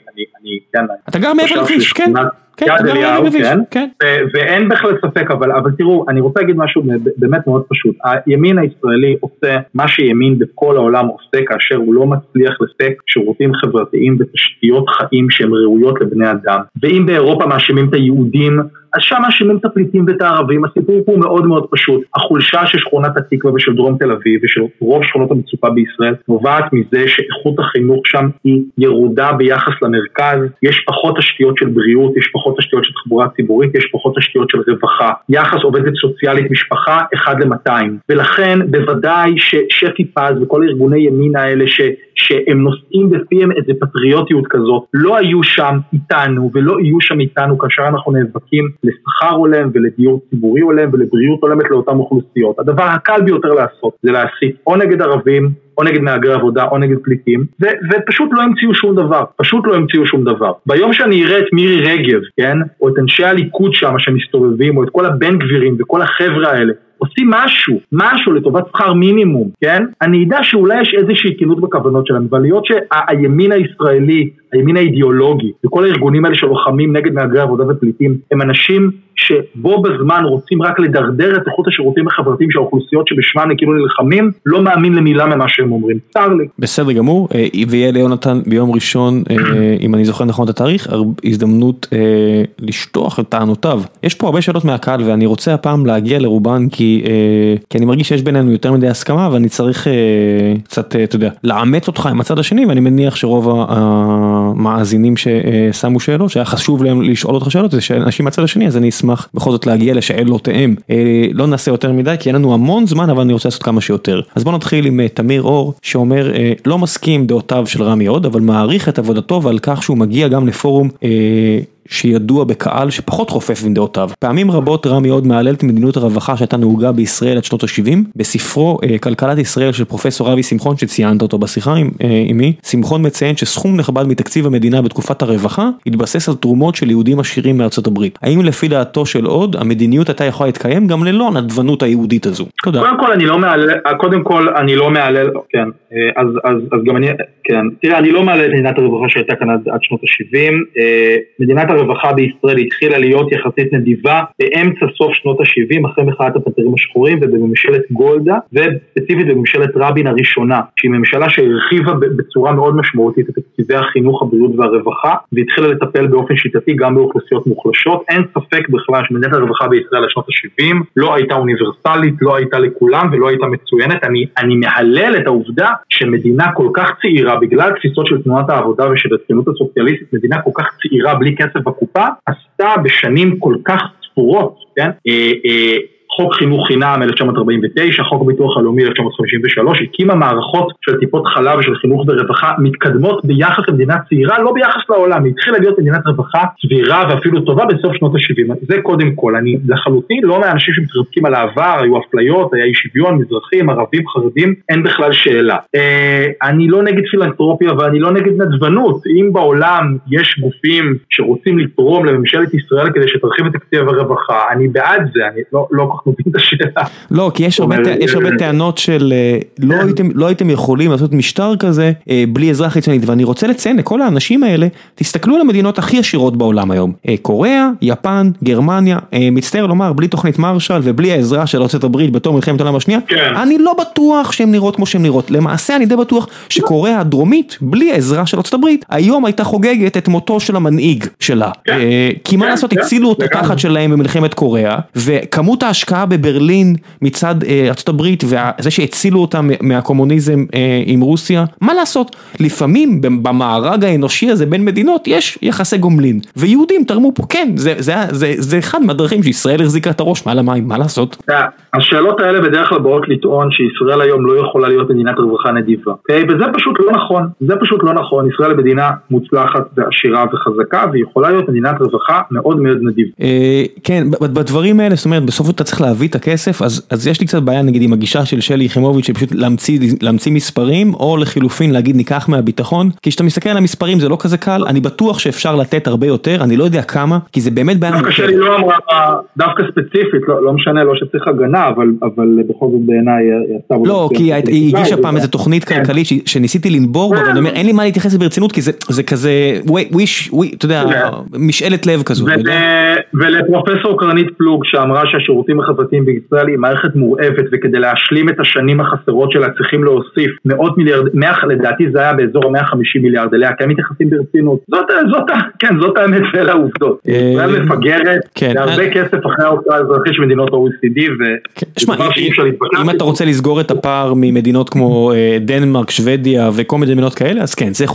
כן. אתה גר מעבר לביש, כן? כן, אתה גר מעבר לביש, כן. ואין בכלל ספק, אבל תראו, אני רוצה להגיד משהו באמת מאוד פשוט. הימין הישראלי עושה מה שימין בכל העולם עושה, כאשר הוא לא מצליח לספק שירותים חברתיים ותשתיות חיים שהן ראויות לבני אדם. ואם באירופה מאשימים את היהודים, אז שם מאשימים את הפליטים ואת הערבים, הסיפור הוא מאוד מאוד פשוט. החולשה של שכונת התקווה ושל דרום תל אביב ושל רוב שכונות המצופה בישראל נובעת מזה שאיכות החינוך שם היא ירודה ביחס למרכז, יש פחות תשתיות של בריאות, יש פחות תשתיות של תחבורה ציבורית, יש פחות תשתיות של רווחה, יחס עובדת סוציאלית משפחה 1 ל-200, ולכן בוודאי ששפי פז וכל ארגוני ימין האלה שהם נושאים בפיהם איזה פטריוטיות כזאת, לא היו שם איתנו ולא יהיו שם איתנו כאשר אנחנו נאבקים לשכר עולם ולדיור ציבורי עולם ולבריאות עולמת לאותן אוכלוסיות. הדבר הקל ביותר לעשות זה להסית או נגד ערבים, או נגד מהגרי עבודה, או נגד פליטים, ופשוט לא המציאו שום דבר, פשוט לא המציאו שום דבר. ביום שאני אראה את מירי רגב, כן, או את אנשי הליכוד שם שמסתובבים, או את כל הבן גבירים וכל החבר'ה האלה, עושים משהו לטובת שכר מינימום, כן? אני יודע שאולי יש איזושהי כנות בכוונות שלנו, אבל להיות שהימין הישראלי, הימין האידיאולוגי, וכל הארגונים האלה שלוחמים נגד מהגרי עבודה ופליטים, הם אנשים שבו בזמן רוצים רק לדרדר את איכות השירותים החברתיים של האוכלוסיות שבשמן כאילו נלחמים, לא מאמין למילה ממה שהם אומרים. צר לי. בסדר גמור, ויהיה ליונתן ביום ראשון, אם אני זוכר נכון את התאריך, הזדמנות לשטוח את טענותיו. יש פה הרבה שאלות מהקהל, ואני רוצה הפעם להגיע לרובן, כי אני מרגיש שיש בינינו יותר מדי הסכמה, ואני צריך קצת, אתה יודע, לעמת אותך עם הצד השני, ואני מניח שרוב המאזינים ששמו שאלות, שהיה חשוב להם לשאול אותך שאלות, זה שאנשים מהצד השני, אז אני אשמח בכל זאת להגיע לשאלותיהם. לא נעשה יותר מדי, כי אין לנו המון זמן, אבל אני רוצה לעשות כמה שיותר. אז בוא נתחיל עם תמיר אור, שאומר, לא מסכים דעותיו של רמי עוד, אבל מעריך את עבודתו, ועל כך שהוא מגיע גם לפורום שידוע בקהל שפחות חופף עם דעותיו. פעמים רבות רמי עוד מעלל את מדיניות הרווחה שהייתה נהוגה בישראל עד שנות ה-70, בספרו כלכלת ישראל של פרופסור רבי שמחון, שציינת אותו בשיחה עמי, שמחון מציין שסכום נכבד מתקציב המדינה בתקופת הרווחה, התבסס על תרומות של יהודים עשירים מארצות הברית. האם לפי דעתו של עוד, המדיניות הייתה יכולה להתקיים גם ללא הנדבנות היהודית הזו? תודה. קודם כל אני לא מעלל, כן, אז גם אני, כן, תראה, אני לא מעלל את מדינת הרווחה שהייתה כאן עד שנות ה-70, מדינת הרווחה בישראל התחילה להיות יחסית נדיבה באמצע סוף שנות ה-70 אחרי מחאת הפנתרים השחורים ובממשלת גולדה וספציפית בממשלת רבין הראשונה, שהיא ממשלה שהרחיבה בצורה מאוד משמעותית את תקציבי החינוך, הבריאות והרווחה, והתחילה לטפל באופן שיטתי גם באוכלוסיות מוחלשות. אין ספק בכלל שמדינת הרווחה בישראל לשנות ה-70 לא הייתה אוניברסלית, לא הייתה לכולם ולא הייתה מצוינת. אני מהלל את העובדה שמדינה כל כך צעירה, בגלל תפיסות של תנועת העבודה ושל הציונות הסוציאליסטית, מדינה כל כך צעירה בלי כסף בקופה, עשתה בשנים כל כך ספורות, כן? חוק חינוך חינם 1949, חוק הביטוח הלאומי 1953, הקימה מערכות של טיפות חלב ושל חינוך ורווחה מתקדמות ביחס למדינה צעירה, לא ביחס לעולם. היא התחילה להיות מדינת רווחה צעירה ואפילו טובה בסוף שנות ה-70. זה קודם כל. אני לחלוטין לא מהאנשים שמתרפקים על העבר, היו אפליות, היה אי שוויון, מזרחים, ערבים, חרדים, אין בכלל שאלה. אני לא נגד פילנתרופיה ואני לא נגד נדבנות. אם בעולם יש גופים שרוצים לתרום לממשלת ישראל כדי שתרחיב את תקציב הרווחה, אני בעד זה, אני לא כל כך מבין את השאלה. לא, כי יש הרבה טענות של לא הייתם יכולים לעשות משטר כזה בלי עזרה חיצונית, ואני רוצה לציין לכל האנשים האלה, תסתכלו על המדינות הכי עשירות בעולם היום, קוריאה, יפן, גרמניה, מצטער לומר, בלי תוכנית מרשל ובלי העזרה של ארצות הברית בתום מלחמת העולם השנייה, אני לא בטוח שהן נראות כמו שהן נראות. למעשה אני די בטוח שקוריאה הדרומית, בלי העזרה של ארצות הברית, היום הייתה חוגגת את מותו של המנהיג שלה. כי מה לעשות, הצילו אותה תחת שלהם במלחמת קוריאה, וכמות ההשקעה בברלין מצד ארצות הברית, וזה שהצילו אותה מהקומוניזם עם רוסיה, מה לעשות? לפעמים במארג האנושי הזה בין מדינות יש יחסי גומלין, ויהודים תרמו פה, כן, זה אחד מהדרכים שישראל החזיקה את הראש מעל המים, מה לעשות? השאלות האלה בדרך כלל באות לטעון שישראל היום לא יכולה להיות מדינת רווחה נדיבה, וזה פשוט לא נכון, זה פשוט לא נכון. ישראל מדינה מוצלחת ועשירה וחזקה, ויכולה להיות מדינת רווחה מאוד מאוד נדיבה. כן, בדברים האלה, זאת אומרת, בסוף אתה צריך להביא את הכסף, אז יש לי קצת בעיה נגיד עם הגישה של שלי יחימוביץ' שפשוט להמציא מספרים, או לחילופין להגיד ניקח מהביטחון, כי כשאתה מסתכל על המספרים זה לא כזה קל, אני בטוח שאפשר לתת הרבה יותר, אני לא יודע כמה, כי זה באמת בעיה. דווקא שלי לא אמרה, דווקא ספציפית, לא משנה, לא שצריך הגנה, אבל בכל זאת בעיניי יצא... לא, כי היא הגישה פעם איזו תוכנית כלכלית שניסיתי לנבור בה, ואני אומר, אין לי מה להתייחס ברצינות, כי זה כזה, אתה יודע, משאלת לב כזו. ולפרופסור קרנית פלוג שאמרה שהשירותים החברתיים בישראל היא מערכת מורעבת, וכדי להשלים את השנים החסרות שלה צריכים להוסיף מאות מיליארד, לדעתי זה היה באזור ה-150 מיליארד אליה, כי הם מתייחסים ברצינות. זאת האמת של העובדות. ישראל מפגרת, להרבה כסף אחרי ההוצאה האזרחית של מדינות ה-OECD, אם אתה רוצה לסגור את הפער ממדינות כמו דנמרק, שוודיה וכל מיני מדינות כאלה, אז כן, זה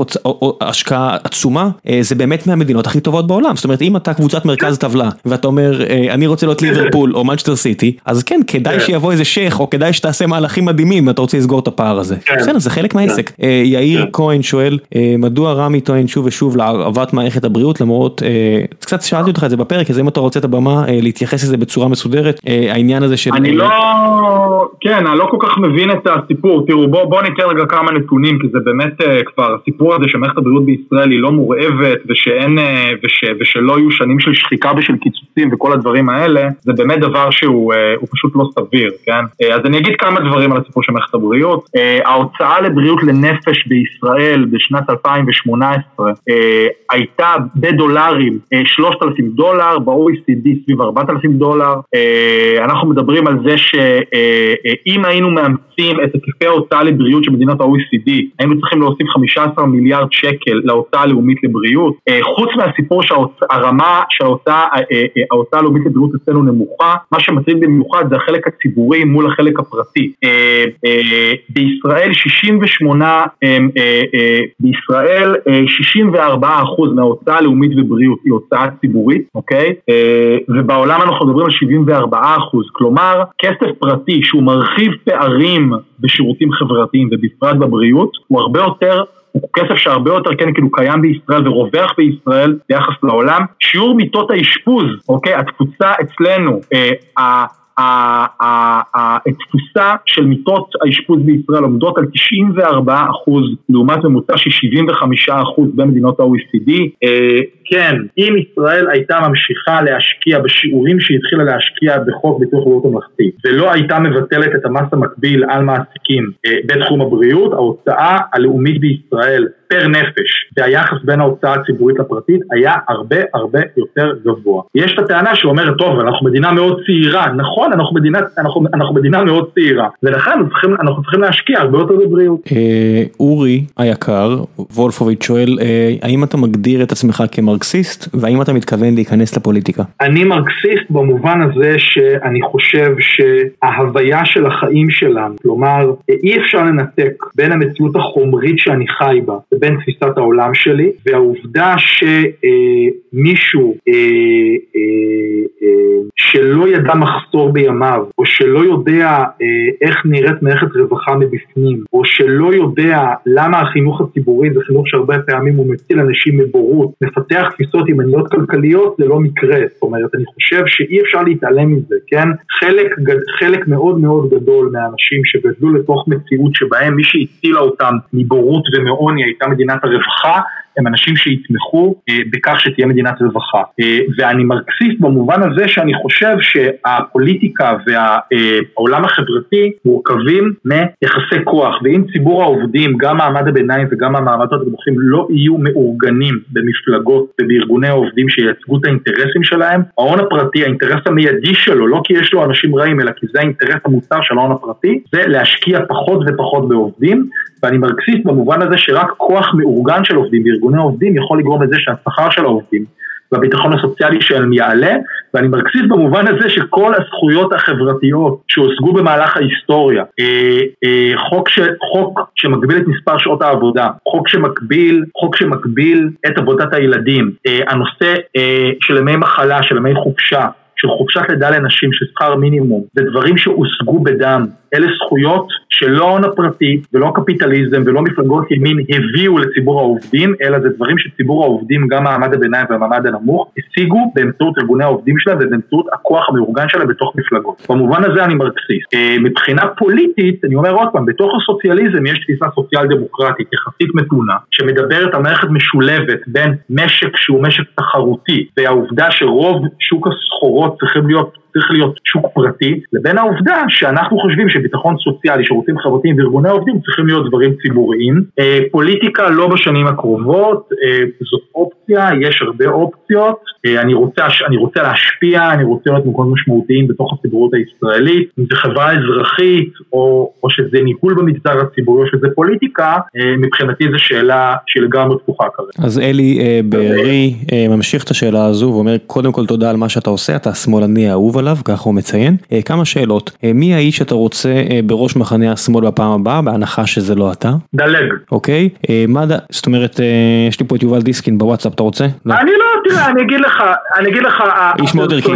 השקעה עצומה, זה באמת מהמדינות הכי טובות בעולם. זאת אומרת, אם אתה קבוצת מרכז טבלה, ואתה אומר, אני רוצה להיות ליברפול או מנצ'סטר סיטי, אז כן, כדאי שיבוא איזה שייך, או כדאי שתעשה מהלכים מדהימים, אתה רוצה לסגור את הפער הזה. בסדר, זה חלק מהעסק. יאיר כהן שואל, מדוע רמי טוען שוב ושוב להרעבת מערכת הבריאות, למרות, קצת שאלתי אותך את זה בפרק, אז אם אתה רוצה את הבמה להתייחס לזה בצורה מסודרת, העניין הזה של... אני לא כל כך מבין את הסיפור. תראו, בוא ניתן רגע כמה נתונים, כי זה באמת כבר הסיפור הזה שמערכת הבריאות בישראל היא לא מורעבת, ושלא יהיו שנים של שחיקה ושל קיצוצים וכל הדברים האלה, זה באמת דבר שהוא פשוט לא סביר, כן? אז אני אגיד כמה דברים על הסיפור של מערכת הבריאות. ההוצאה לבריאות לנפש בישראל בשנת 2018 הייתה בדולרים $3,000, ב-OECD סביב $4,000. אנחנו מדברים על זה שאם היינו מאמצים את היקפי ההוצאה לבריאות של מדינות ה-OECD, היינו צריכים להוסיף $15 מיליארד להוצאה הלאומית לבריאות. חוץ מהסיפור שהרמה של ההוצאה הלאומית לבריאות אצלנו נמוכה, מה שמטריד במיוחד זה החלק הציבורי מול החלק הפרטי. בישראל 64% מההוצאה הלאומית ובריאות היא הוצאה ציבורית, אוקיי? ובעולם אנחנו מדברים על 74%, כלומר, כסף פרטי שהוא מרחיב פערים בשירותים חברתיים ובפרט בבריאות, הוא הרבה יותר... הוא כסף שהרבה יותר כן כאילו קיים בישראל ורווח בישראל ביחס לעולם. שיעור מיטות האשפוז, אוקיי? התפוצה אצלנו, התפוסה של מיטות האשפוז בישראל עומדות על 94%, לעומת ממוצע של 75% במדינות ה-OECD. כן, אם ישראל הייתה ממשיכה להשקיע בשיעורים שהתחילה להשקיע בחוק ביטוח בריאות ממלכתי, ולא הייתה מבטלת את המס המקביל על מעסיקים בתחום הבריאות, ההוצאה הלאומית בישראל פר נפש, והיחס בין ההוצאה הציבורית לפרטית היה הרבה הרבה יותר גבוה. יש את הטענה שאומרת, טוב, אנחנו מדינה מאוד צעירה, נכון, אנחנו מדינה מאוד צעירה, ולכן אנחנו צריכים להשקיע הרבה יותר בבריאות. אורי היקר, וולפוביץ' שואל, האם אתה מגדיר את עצמך כמרקסיסט, והאם אתה מתכוון להיכנס לפוליטיקה? אני מרקסיסט במובן הזה שאני חושב שההוויה של החיים שלנו, כלומר, אי אפשר לנתק בין המציאות החומרית שאני חי בה, בין תפיסת העולם שלי, והעובדה שמישהו שלא ידע מחסור בימיו, או שלא יודע איך נראית מערכת רווחה מבפנים, או שלא יודע למה החינוך הציבורי, זה חינוך שהרבה פעמים הוא מציל אנשים מבורות, מפתח תפיסות ימניות כלכליות, זה לא מקרה. זאת אומרת, אני חושב שאי אפשר להתעלם מזה, כן? חלק מאוד מאוד גדול מהאנשים שגדלו לתוך מציאות שבהם מי שהצילה אותם מבורות ומעוני הייתה מדינת הרווחה, הם אנשים שיתמכו בכך שתהיה מדינת רווחה. ואני מרקסיסט במובן הזה שאני חושב שהפוליטיקה והעולם החברתי מורכבים מיחסי כוח, ואם ציבור העובדים, גם מעמד הביניים וגם המעמד התמוכים, לא יהיו מאורגנים במפלגות ובארגוני העובדים שייצגו את האינטרסים שלהם, ההון הפרטי, האינטרס המיידי שלו, לא כי יש לו אנשים רעים, אלא כי זה האינטרס המוצר של ההון הפרטי, זה להשקיע פחות ופחות בעובדים, ואני מרקסיסט במובן הזה שרק כוח מאורגן של עובדים בארגוני העובדים יכול לגרום לזה שהשכר של העובדים והביטחון הסוציאלי שלהם יעלה, ואני מרקסיסט במובן הזה שכל הזכויות החברתיות שהושגו במהלך ההיסטוריה, חוק שמגביל את מספר שעות העבודה, חוק שמגביל את עבודת הילדים, הנושא של ימי מחלה, של ימי חופשה, של חופשת לידה לנשים, של שכר מינימום, זה דברים שהושגו בדם. אלה זכויות שלא ההון הפרטי ולא קפיטליזם ולא מפלגות ימין הביאו לציבור העובדים, אלא זה דברים שציבור העובדים, גם מעמד הביניים והמעמד הנמוך, השיגו באמצעות ארגוני העובדים שלהם ובאמצעות הכוח המאורגן שלהם בתוך מפלגות. במובן הזה אני מרקסיסט. מבחינה פוליטית, אני אומר עוד פעם, בתוך הסוציאליזם יש תפיסה סוציאל דמוקרטית יחסית מתונה, שמדברת על מערכת משולבת בין משק שהוא משק תחרותי, והעובדה שרוב שוק הסחורות צריך להיות שוק פרטי, לבין העובדה שאנחנו חושבים שביטחון סוציאלי, שירותים חברתיים וארגוני עובדים צריכים להיות דברים ציבוריים. פוליטיקה לא בשנים הקרובות, זאת אופציה, יש הרבה אופציות. אני רוצה להשפיע, אני רוצה להיות מקום משמעותיים בתוך הציבוריות הישראלית, אם זה חברה אזרחית, או שזה ניהול במגזר הציבורי, או שזה פוליטיקה, מבחינתי זו שאלה שלגמרי פתוחה כזה. אז אלי בארי ממשיך את השאלה הזו, ואומר, קודם כל תודה על מה שאתה עושה, אתה שמאלני אהוב עליו, כך הוא מציין. כמה שאלות. מי האיש שאתה רוצה בראש מחנה השמאל בפעם הבאה, בהנחה שזה לא אתה? דלג. אוקיי. זאת אומרת, יש לי פה את יובל דיסקין בוואטסאפ, אתה רוצה? אני לא, תראה, אני אגיד לך, איש מאוד ערכי.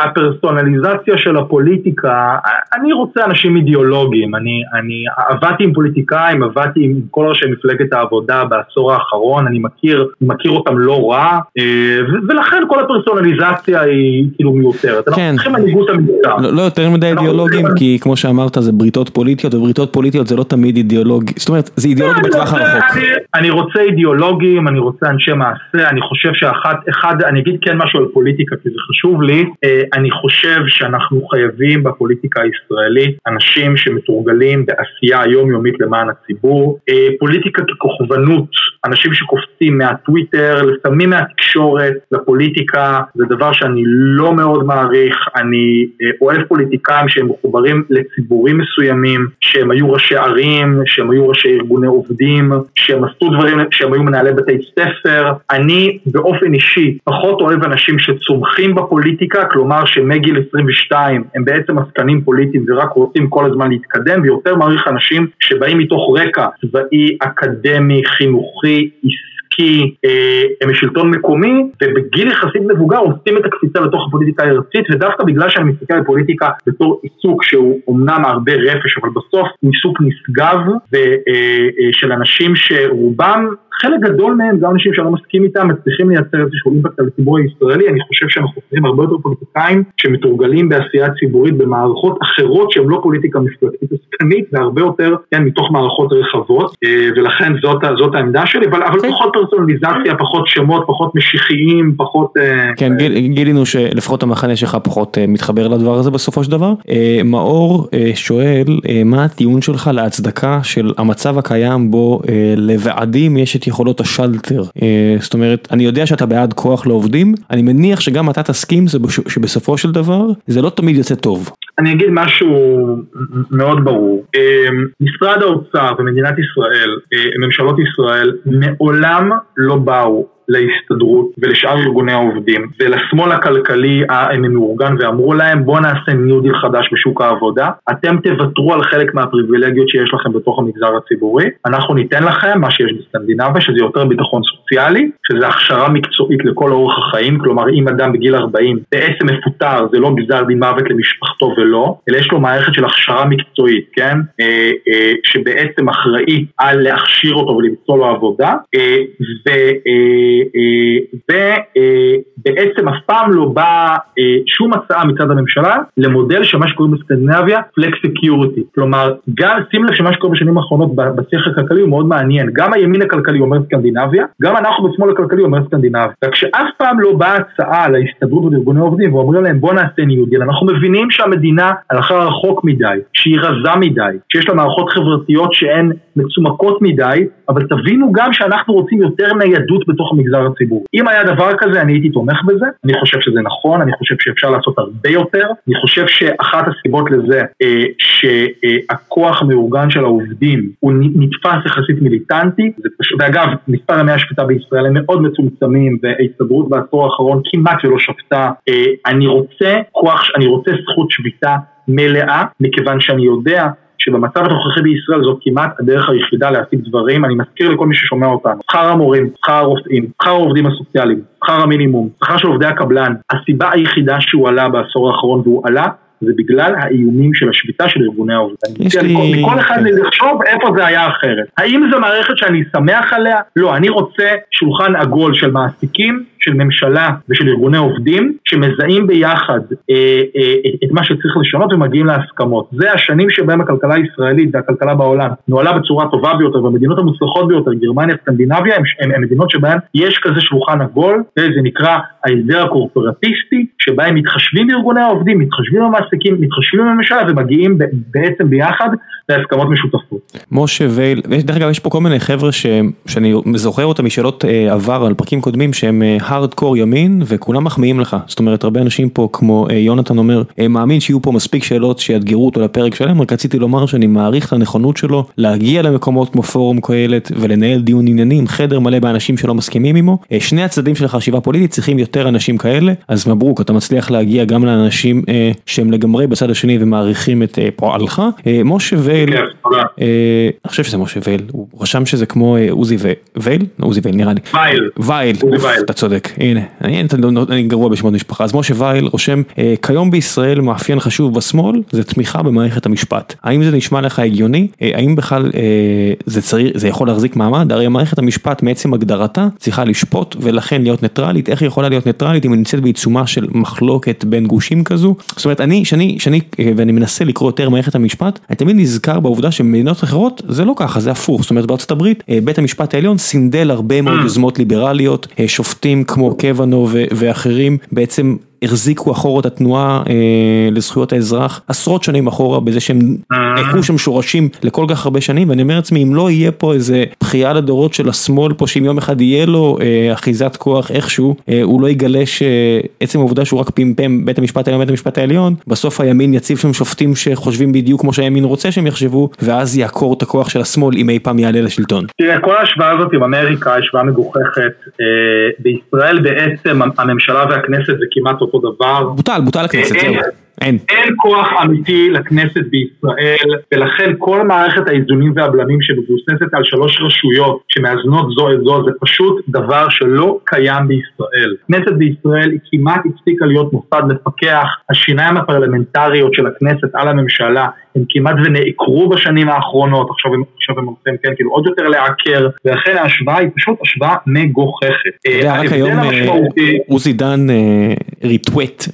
הפרסונליזציה של הפוליטיקה, אני רוצה אנשים אידיאולוגיים, אני עבדתי עם פוליטיקאים, עבדתי עם כל ראשי מפלגת העבודה בעשור האחרון, אני מכיר אותם לא רע, ולכן כל הפרסונליזציה היא כאילו מיותרת, אנחנו צריכים מנהיגות אמיתית. לא יותר מדי אידיאולוגיים, כי כמו שאמרת זה בריתות פוליטיות, ובריתות פוליטיות זה לא תמיד אידיאולוגי, זאת אומרת זה אידיאולוגי בטווח הרחוק. אני רוצה אידיאולוגיים, אני רוצה אנשי מעשה, אני חושב אני אגיד כן משהו על פוליטיקה כי זה חשוב לי. אני חושב שאנחנו חייבים בפוליטיקה הישראלית אנשים שמתורגלים בעשייה היומיומית למען הציבור, פוליטיקה ככוכבנות, אנשים שקופצים מהטוויטר, לפעמים מהתקשורת לפוליטיקה, זה דבר שאני לא מאוד מעריך, אני אוהב פוליטיקאים שהם מחוברים לציבורים מסוימים, שהם היו ראשי ערים, שהם היו ראשי ארגוני עובדים, שהם עשו דברים, שהם היו מנהלי בתי ספר, אני באופן אישי פחות אוהב אנשים שצומחים בפוליטיקה, כלומר שמגיל 22 הם בעצם עסקנים פוליטיים ורק רוצים כל הזמן להתקדם, ויותר מעריך אנשים שבאים מתוך רקע צבאי, אקדמי, חינוכי, כי הם שלטון מקומי, ובגיל יחסית מבוגר עושים את הקפיצה לתוך הפוליטיקה הארצית, ודווקא בגלל שאני מסתכל על פוליטיקה בתור עיסוק שהוא אומנם הרבה רפש, אבל בסוף עיסוק נשגב של אנשים שרובם, חלק גדול מהם, גם אנשים שאני לא מסכים איתם, מצליחים לייצר איזשהו אימפקט על הציבור הישראלי, אני חושב שאנחנו חושבים הרבה יותר פוליטיקאים שמתורגלים בעשייה ציבורית במערכות אחרות שהן לא פוליטיקה מפלגתית עסקנית, והרבה יותר, כן, מתוך מערכות רחבות, ולכן זאת העמדה שלי, אבל פחות פרסונליזציה, פחות שמות, פחות משיחיים, פחות... כן, גילינו שלפחות המחנה שלך פחות מתחבר לדבר הזה בסופו של דבר. מאור שואל, מה הטיעון שלך להצדקה של המצב הקיים בו לוועדים יש את יכולות השלטר? זאת אומרת, אני יודע שאתה בעד כוח לעובדים, אני מניח שגם אתה תסכים שבסופו של דבר זה לא תמיד יוצא טוב. אני אגיד משהו מאוד ברור. משרד האוצר ומדינת ישראל, ממשלות ישראל, מעולם לא באו להסתדרות ולשאר ארגוני העובדים ולשמאל הכלכלי המאורגן ואמרו להם בוא נעשה ניו דיל חדש בשוק העבודה, אתם תוותרו על חלק מהפריבילגיות שיש לכם בתוך המגזר הציבורי, אנחנו ניתן לכם מה שיש בסקנדינביה שזה יותר ביטחון סוציאלי, שזה הכשרה מקצועית לכל אורך החיים, כלומר אם אדם בגיל 40 בעצם מפוטר זה לא גזר דין מוות למשפחתו ולא, אלא יש לו מערכת של הכשרה מקצועית, כן? שבעצם אחראית על להכשיר אותו ולמצוא לו עבודה, ובעצם אף פעם לא באה שום הצעה מצד הממשלה למודל שמה שקוראים בסקנדינביה פלקס סקיוריטי, כלומר גם שים לב שמה שקורה בשנים האחרונות בשיח הכלכלי הוא מאוד מעניין, גם הימין הכלכלי אומר סקנדינביה, גם אנחנו בשמאל הכלכלי אומר סקנדינביה, רק שאף פעם לא באה הצעה להסתדרות ולארגוני עובדים ואומרים להם בוא נעשה ניו דיל, אנחנו מבינים שהמדינה הלכה רחוק מדי, שהיא רזה מדי, שיש לה מערכות חברתיות שהן מצומקות מדי, אבל תבינו גם שאנחנו רוצים יותר ניידות בתוך המגזר הציבורי. אם היה דבר כזה, אני הייתי תומך בזה, אני חושב שזה נכון, אני חושב שאפשר לעשות הרבה יותר, אני חושב שאחת הסיבות לזה, שהכוח המאורגן של העובדים, הוא נתפס יחסית מיליטנטי, ואגב, מספר המאה השפיטה בישראל הם מאוד מצומצמים, וההסתדרות בעשור האחרון כמעט ולא שפטה, אני רוצה זכות שביתה מלאה, מכיוון שאני יודע, שבמצב התוכחי בישראל זאת כמעט הדרך היחידה להשיג דברים, אני מזכיר לכל מי ששומע אותנו, שכר המורים, שכר הרופאים, שכר העובדים הסוציאליים, שכר המינימום, שכר של עובדי הקבלן, הסיבה היחידה שהוא עלה בעשור האחרון והוא עלה, זה בגלל האיומים של השביתה של ארגוני העובדים. מכל אחד לחשוב איפה זה היה אחרת. האם זו מערכת שאני שמח עליה? לא, אני רוצה שולחן עגול של מעסיקים, של ממשלה ושל ארגוני עובדים, שמזהים ביחד את מה שצריך לשנות ומגיעים להסכמות. זה השנים שבהם הכלכלה הישראלית והכלכלה בעולם נועלה בצורה טובה ביותר, והמדינות המוצלחות ביותר, גרמניה, סקנדינביה, הן מדינות שבהן יש כזה שולחן עגול, זה נקרא ההסדר הקורפורטיסטי, שבהם מתחשבים בארגוני העובדים, מתחשבים במעסיקים, מתחשבים בממשלה ומגיעים בעצם ביחד להסכמות משותפות. משה וייל, דרך אגב יש פה כל מיני חבר'ה שאני זוכר אותם משאלות עבר על פרקים קודמים שהם הארדקור ימין וכולם מחמיאים לך, זאת אומרת הרבה אנשים פה כמו יונתן אומר מאמין שיהיו פה מספיק שאלות שיאתגרו אותו לפרק שלהם, רק רציתי לומר שאני מעריך לנכונות שלו להגיע למקומות כמו פורום קהלת ולנהל דיון עניינים, חדר מלא באנשים שלא מסכימים עמו, שני הצדדים של החשיבה הפוליטית צריכים יותר אנשים כאלה, אז מברוק אתה מצליח להגיע גם לאנשים שהם לגמרי בצד השני ומעריכים את פועלך. משה וייל, אני חושב שזה משה וייל, הוא רשם שזה כמו עוזי וייל, עוזי וייל נראה לי, וייל, אתה צודק, הנה, אני גרוע בשמות משפחה, אז משה וייל רושם, כיום בישראל מאפיין חשוב בשמאל, זה תמיכה במערכת המשפט, האם זה נשמע לך הגיוני, האם בכלל זה יכול להחזיק מעמד, הרי מערכת המשפט מעצם הגדרתה צריכה לשפוט ולכן להיות ניטרלית, איך היא יכולה להיות ניטרלית אם היא נמצאת בעיצומה של מחלוקת בין גושים כזו, זאת אומרת ואני מנסה לקרוא יותר מערכת המשפט, אני תמיד נזכר בעובדה שמדינות אחרות זה לא ככה, זה הפוך, זאת אומרת בארצות הברית בית המשפט העליון סינדל הרבה מאוד יוזמות ליברליות, שופטים כמו קבנו ואחרים בעצם החזיקו אחורה את התנועה לזכויות האזרח, עשרות שנים אחורה בזה שהם נעקו שם שורשים לכל כך הרבה שנים, ואני אומר לעצמי אם לא יהיה פה איזה בחייה לדורות של השמאל פה, שאם יום אחד יהיה לו אחיזת כוח איכשהו, הוא לא יגלה שעצם העובדה שהוא רק פימפם בית המשפט העליון, בית המשפט העליון, בסוף הימין יציב שם שופטים שחושבים בדיוק כמו שהימין רוצה שהם יחשבו, ואז יעקור את הכוח של השמאל אם אי פעם יעלה לשלטון. תראה, כל ההשוואה הזאת עם אמריקה, השוואה מגוחכת, בישראל בעצם הממשלה והכנסת זה כמעט אותו דבר. בוטל הכנסת, זהו. אין כוח אמיתי לכנסת בישראל, ולכן כל מערכת האיזונים והבלמים שמבוססת על 3 רשויות שמאזנות זו את זו, זה פשוט דבר שלא קיים בישראל. כנסת בישראל היא כמעט הפסיקה להיות מוסד לפקח, השיניים הפרלמנטריות של הכנסת על הממשלה, הם כמעט ונעקרו בשנים האחרונות, עכשיו הם הולכים, כן, כאילו עוד יותר לעקר, ולכן ההשוואה היא פשוט השוואה מגוחכת. רק היום עוזי דן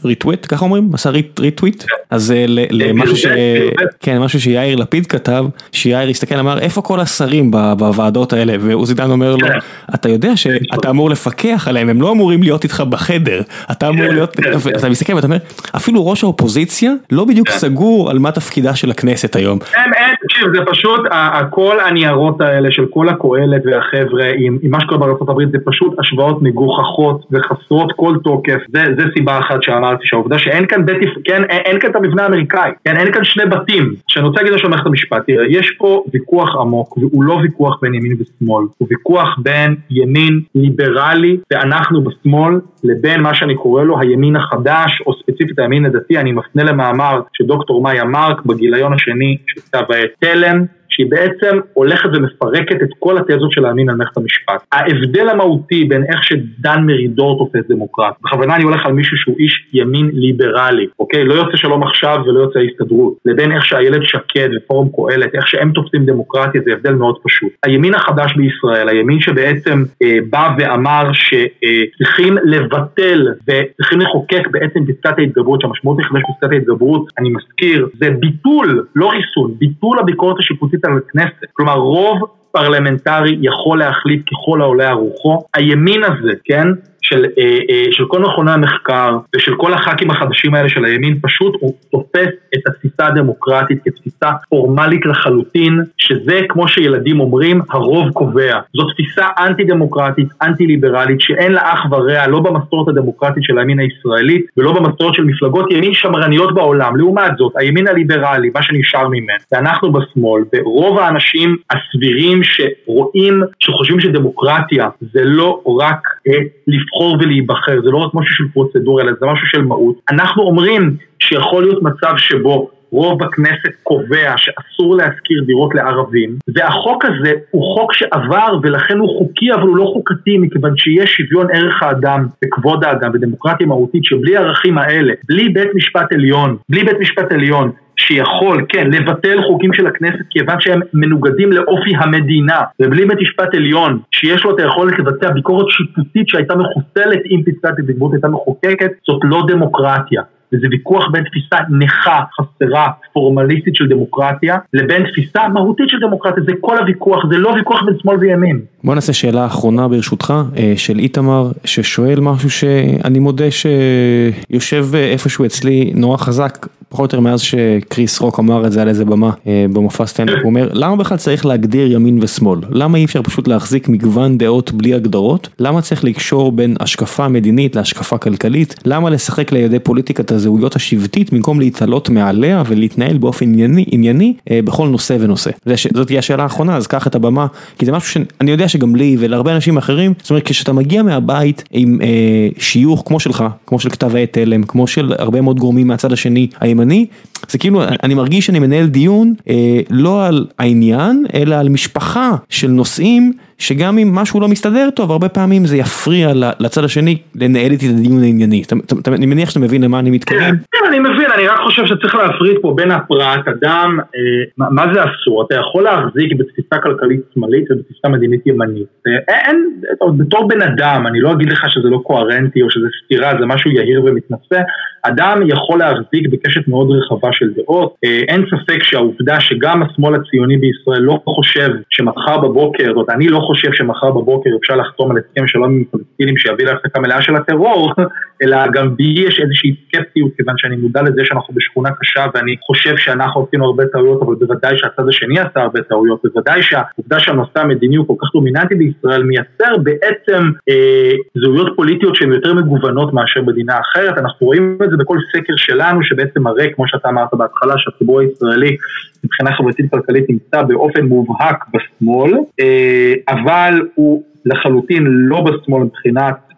ריטוויט, ככה אומרים? עשה ריטוויט? אז משהו שיאיר לפיד כתב, שיאיר הסתכל אמר, איפה כל השרים בוועדות האלה? ועוזי דן אומר לו, אתה יודע שאתה אמור לפקח עליהם, הם לא אמורים להיות איתך בחדר, אתה אמור להיות, אתה מסתכל ואתה אומר, אפילו ראש האופוזיציה לא בדיוק סגור על מה תפקידה של הכנסת היום. זה פשוט, כל הניירות האלה של כל הקהלת והחבר'ה עם מה שקורה בארצות הברית, זה פשוט השוואות מגוחכות וחסרות כל תוקף. זה סיבה אחת שאמרתי, שהעובדה שאין כאן אין כאן את המבנה האמריקאי, אין כאן שני בתים. כשאני רוצה להגיד לשלמך את המשפט, יש פה ויכוח עמוק, והוא לא ויכוח בין ימין ושמאל, הוא ויכוח בין ימין ליברלי, ואנחנו בשמאל, לבין מה שאני קורא לו הימין החדש, או ספציפית הימין הדתי. אני מפנה למאמר שדוקטור מאיה מרק בגיליון השני שכתב תלם, שהיא בעצם הולכת ומפרקת את כל התזות של הימין על מערכת המשפט. ההבדל המהותי בין איך שדן מרידור תופס דמוקרט, בכוונה אני הולך על מישהו שהוא איש ימין ליברלי, אוקיי? לא יוצא שלום עכשיו ולא יוצא ההסתדרות, לבין איך שהאיילת שקד ופורום קהלת, איך שהם תופסים דמוקרטיה, זה הבדל מאוד פשוט. הימין החדש בישראל, הימין שבעצם בא ואמר שצריכים לבטל וצריכים לחוקק בעצם פסקת ההתגברות, שהמשמעות לחדש פסקת ההתגברות, אני מזכיר, זה ביטול, לא ריסון, ביטול הביקורת השיפוטית על הכנסת. כלומר, רוב פרלמנטרי יכול להחליט ככל העולה הרוחו. הימין הזה, כן? של כל מכוני המחקר ושל כל הח"כים החדשים האלה של הימין, פשוט הוא תופס את התפיסה הדמוקרטית כתפיסה פורמלית לחלוטין, שזה כמו שילדים אומרים, הרוב קובע. זו תפיסה אנטי דמוקרטית, אנטי ליברלית, שאין לה אח ורע, לא במסורת הדמוקרטית של הימין הישראלית ולא במסורת של מפלגות ימין שמרניות בעולם. לעומת זאת, הימין הליברלי, מה שנשאר ממנו, ואנחנו בשמאל, ורוב האנשים הסבירים שרואים, שחושבים שדמוקרטיה זה לא רק לבחור ולהיבחר, זה לא רק משהו של פרוצדורה, אלא זה משהו של מהות. אנחנו אומרים שיכול להיות מצב שבו רוב בכנסת קובע שאסור להשכיר דירות לערבים, והחוק הזה הוא חוק שעבר ולכן הוא חוקי אבל הוא לא חוקתי, מכיוון שיש שוויון ערך האדם וכבוד האדם ודמוקרטיה מהותית, שבלי הערכים האלה, בלי בית משפט עליון שיכול, כן, לבטל חוקים של הכנסת כיוון שהם מנוגדים לאופי המדינה, ובלי בית משפט עליון שיש לו את היכולת לבצע ביקורת שיפוטית שהייתה מחוסלת אם פסקת ההתגברות הייתה מחוקקת, זאת לא דמוקרטיה. וזה ויכוח בין תפיסה נכה, חסרה, פורמליסטית של דמוקרטיה, לבין תפיסה מהותית של דמוקרטיה. זה כל הוויכוח, זה לא ויכוח בין שמאל וימין. בוא נעשה שאלה אחרונה ברשותך, של איתמר, ששואל משהו שאני מודה שיושב איפשהו אצלי נורא חזק, פחות או יותר מאז שקריס רוק אמר את זה על איזה במה, במופע סטנדאפ, הוא אומר, למה בכלל צריך להגדיר ימין ושמאל? למה אי אפשר פשוט להחזיק מגוון דעות בלי הגדרות? למה צריך לקשור בין השקפה מדינית להשקפה כלכלית? למה לשחק לידי פוליטיקת הזהויות השבטית, במקום להתעלות מעליה ולהתנהל באופן ענייני בכל נושא ונושא? זאת תהיה השאלה האחרונה, אז קח את הבמה, כי זה משהו שאני יודע שגם לי ולהרבה אנשים אחרים, זאת אומרת, כשאתה מגיע מהבית עם שיוך כמו שלך, כמו של כתב העת תלם, כמו של הרבה מאוד גורמים מהצד השני, הימני, זה כאילו, אני מרגיש שאני מנהל דיון, לא על העניין, אלא על משפחה של נושאים, שגם אם משהו לא מסתדר טוב, הרבה פעמים זה יפריע לצד השני, לנהל איתי את הדיון הענייני. אני מניח שאתה מבין למה אני מתכוון. כן, אני מבין, אני רק חושב שצריך להפריד פה בין הפרט, אדם, מה זה אסור? אתה יכול להחזיק בתפיסה כלכלית שמאלית ובתפיסה מדינית ימנית. אין, בתור בן אדם, אני לא אגיד לך שזה לא קוהרנטי או שזה סתירה, זה משהו יהיר ומתנשא. אדם יכול להחזיק בקשת מאוד רחבה של דעות. אין ספק שהעובדה שגם השמאל הציוני בישראל לא חושב שמחר בבוקר, אני לא חושב שמחר בבוקר אפשר לחתום על הסכם שלום עם פלסטינים שיביא להפסקה מלאה של הטרור, אלא גם בי יש איזושהי סקפטיות, כיוון שאני מודע לזה שאנחנו בשכונה קשה, ואני חושב שאנחנו עשינו הרבה טעויות, אבל בוודאי שהצד השני עשה הרבה טעויות, בוודאי שהעובדה שהנושא המדיני הוא כל כך דומיננטי בישראל, מייצר בעצם זהויות פוליטיות שהן יותר מגוונות מאשר מדינה אחרת. אנחנו רואים את זה בכל סקר שלנו, שבעצם מראה, כמו שאתה אמרת בהתחלה, שהציבור הישראלי מבחינה חברתית-כלכלית נמצא באופן מובהק בשמאל, אבל הוא לחלוטין לא בשמאל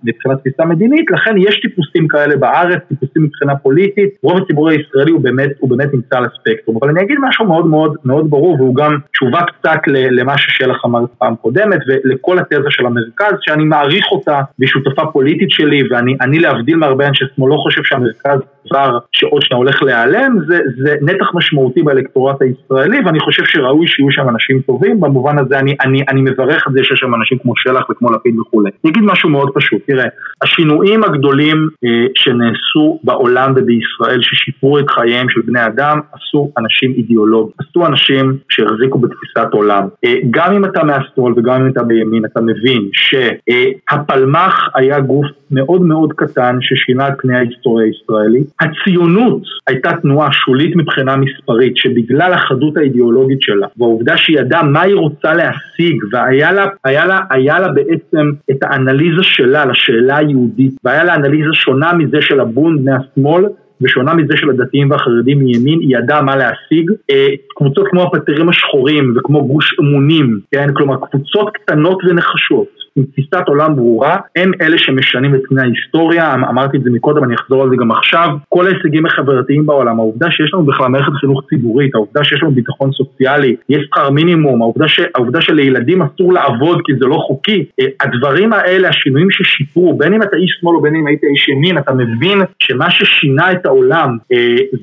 מבחינת תפיסה מדינית, לכן יש טיפוסים כאלה בארץ, טיפוסים מבחינה פוליטית, רוב הציבור הישראלי הוא באמת נמצא על הספקטרום, אבל אני אגיד משהו מאוד מאוד מאוד ברור, והוא גם תשובה קצת למה ששלח אמר פעם קודמת, ולכל התזה של המרכז, שאני מעריך אותה בשותפה פוליטית שלי, ואני להבדיל מהרבה אנשי שמאל, לא חושב שהמרכז דבר שעוד שנה הולך להיעלם, זה נתח משמעותי באלקטורט הישראלי, ואני חושב שראוי שיהיו שם אנשים טובים, במובן הזה אני מברך את זה שיש שם אנשים כמו שלח וכמו לפיד וכולי. אני אגיד משהו מאוד פשוט, תראה, השינויים הגדולים שנעשו בעולם ובישראל ששיפרו את חייהם של בני אדם, עשו אנשים אידיאולוגיים, עשו אנשים שהחזיקו בתפיסת עולם. גם אם אתה מהשמאל וגם אם אתה בימין, אתה מבין שהפלמ"ח היה גוף מאוד מאוד קטן ששינה את פני ההיסטוריה הישראלית. הציונות הייתה תנועה שולית מבחינה מספרית, שבגלל החדות האידיאולוגית שלה, והעובדה שהיא ידעה מה היא רוצה להשיג, והיה לה בעצם את האנליזה שלה, לשאלה היהודית, והיה לה אנליזה שונה מזה של הבון בני השמאל, ושונה מזה של הדתיים והחרדים מימין, היא ידעה מה להשיג. קבוצות כמו הפטרים השחורים וכמו גוש אמונים, כן? כלומר קבוצות קטנות ונחשות עם תפיסת עולם ברורה, הם אלה שמשנים את פני ההיסטוריה, אמרתי את זה מקודם, אני אחזור על זה גם עכשיו, כל ההישגים החברתיים בעולם, העובדה שיש לנו בכלל מערכת חינוך ציבורית, העובדה שיש לנו ביטחון סוציאלי, יש שכר מינימום, העובדה שלילדים אסור לעבוד כי זה לא חוקי, הדברים האלה, השינויים ששיפרו, בין אם אתה איש שמאל או בין אם היית איש ימין, אתה מבין שמה ששינה את העולם,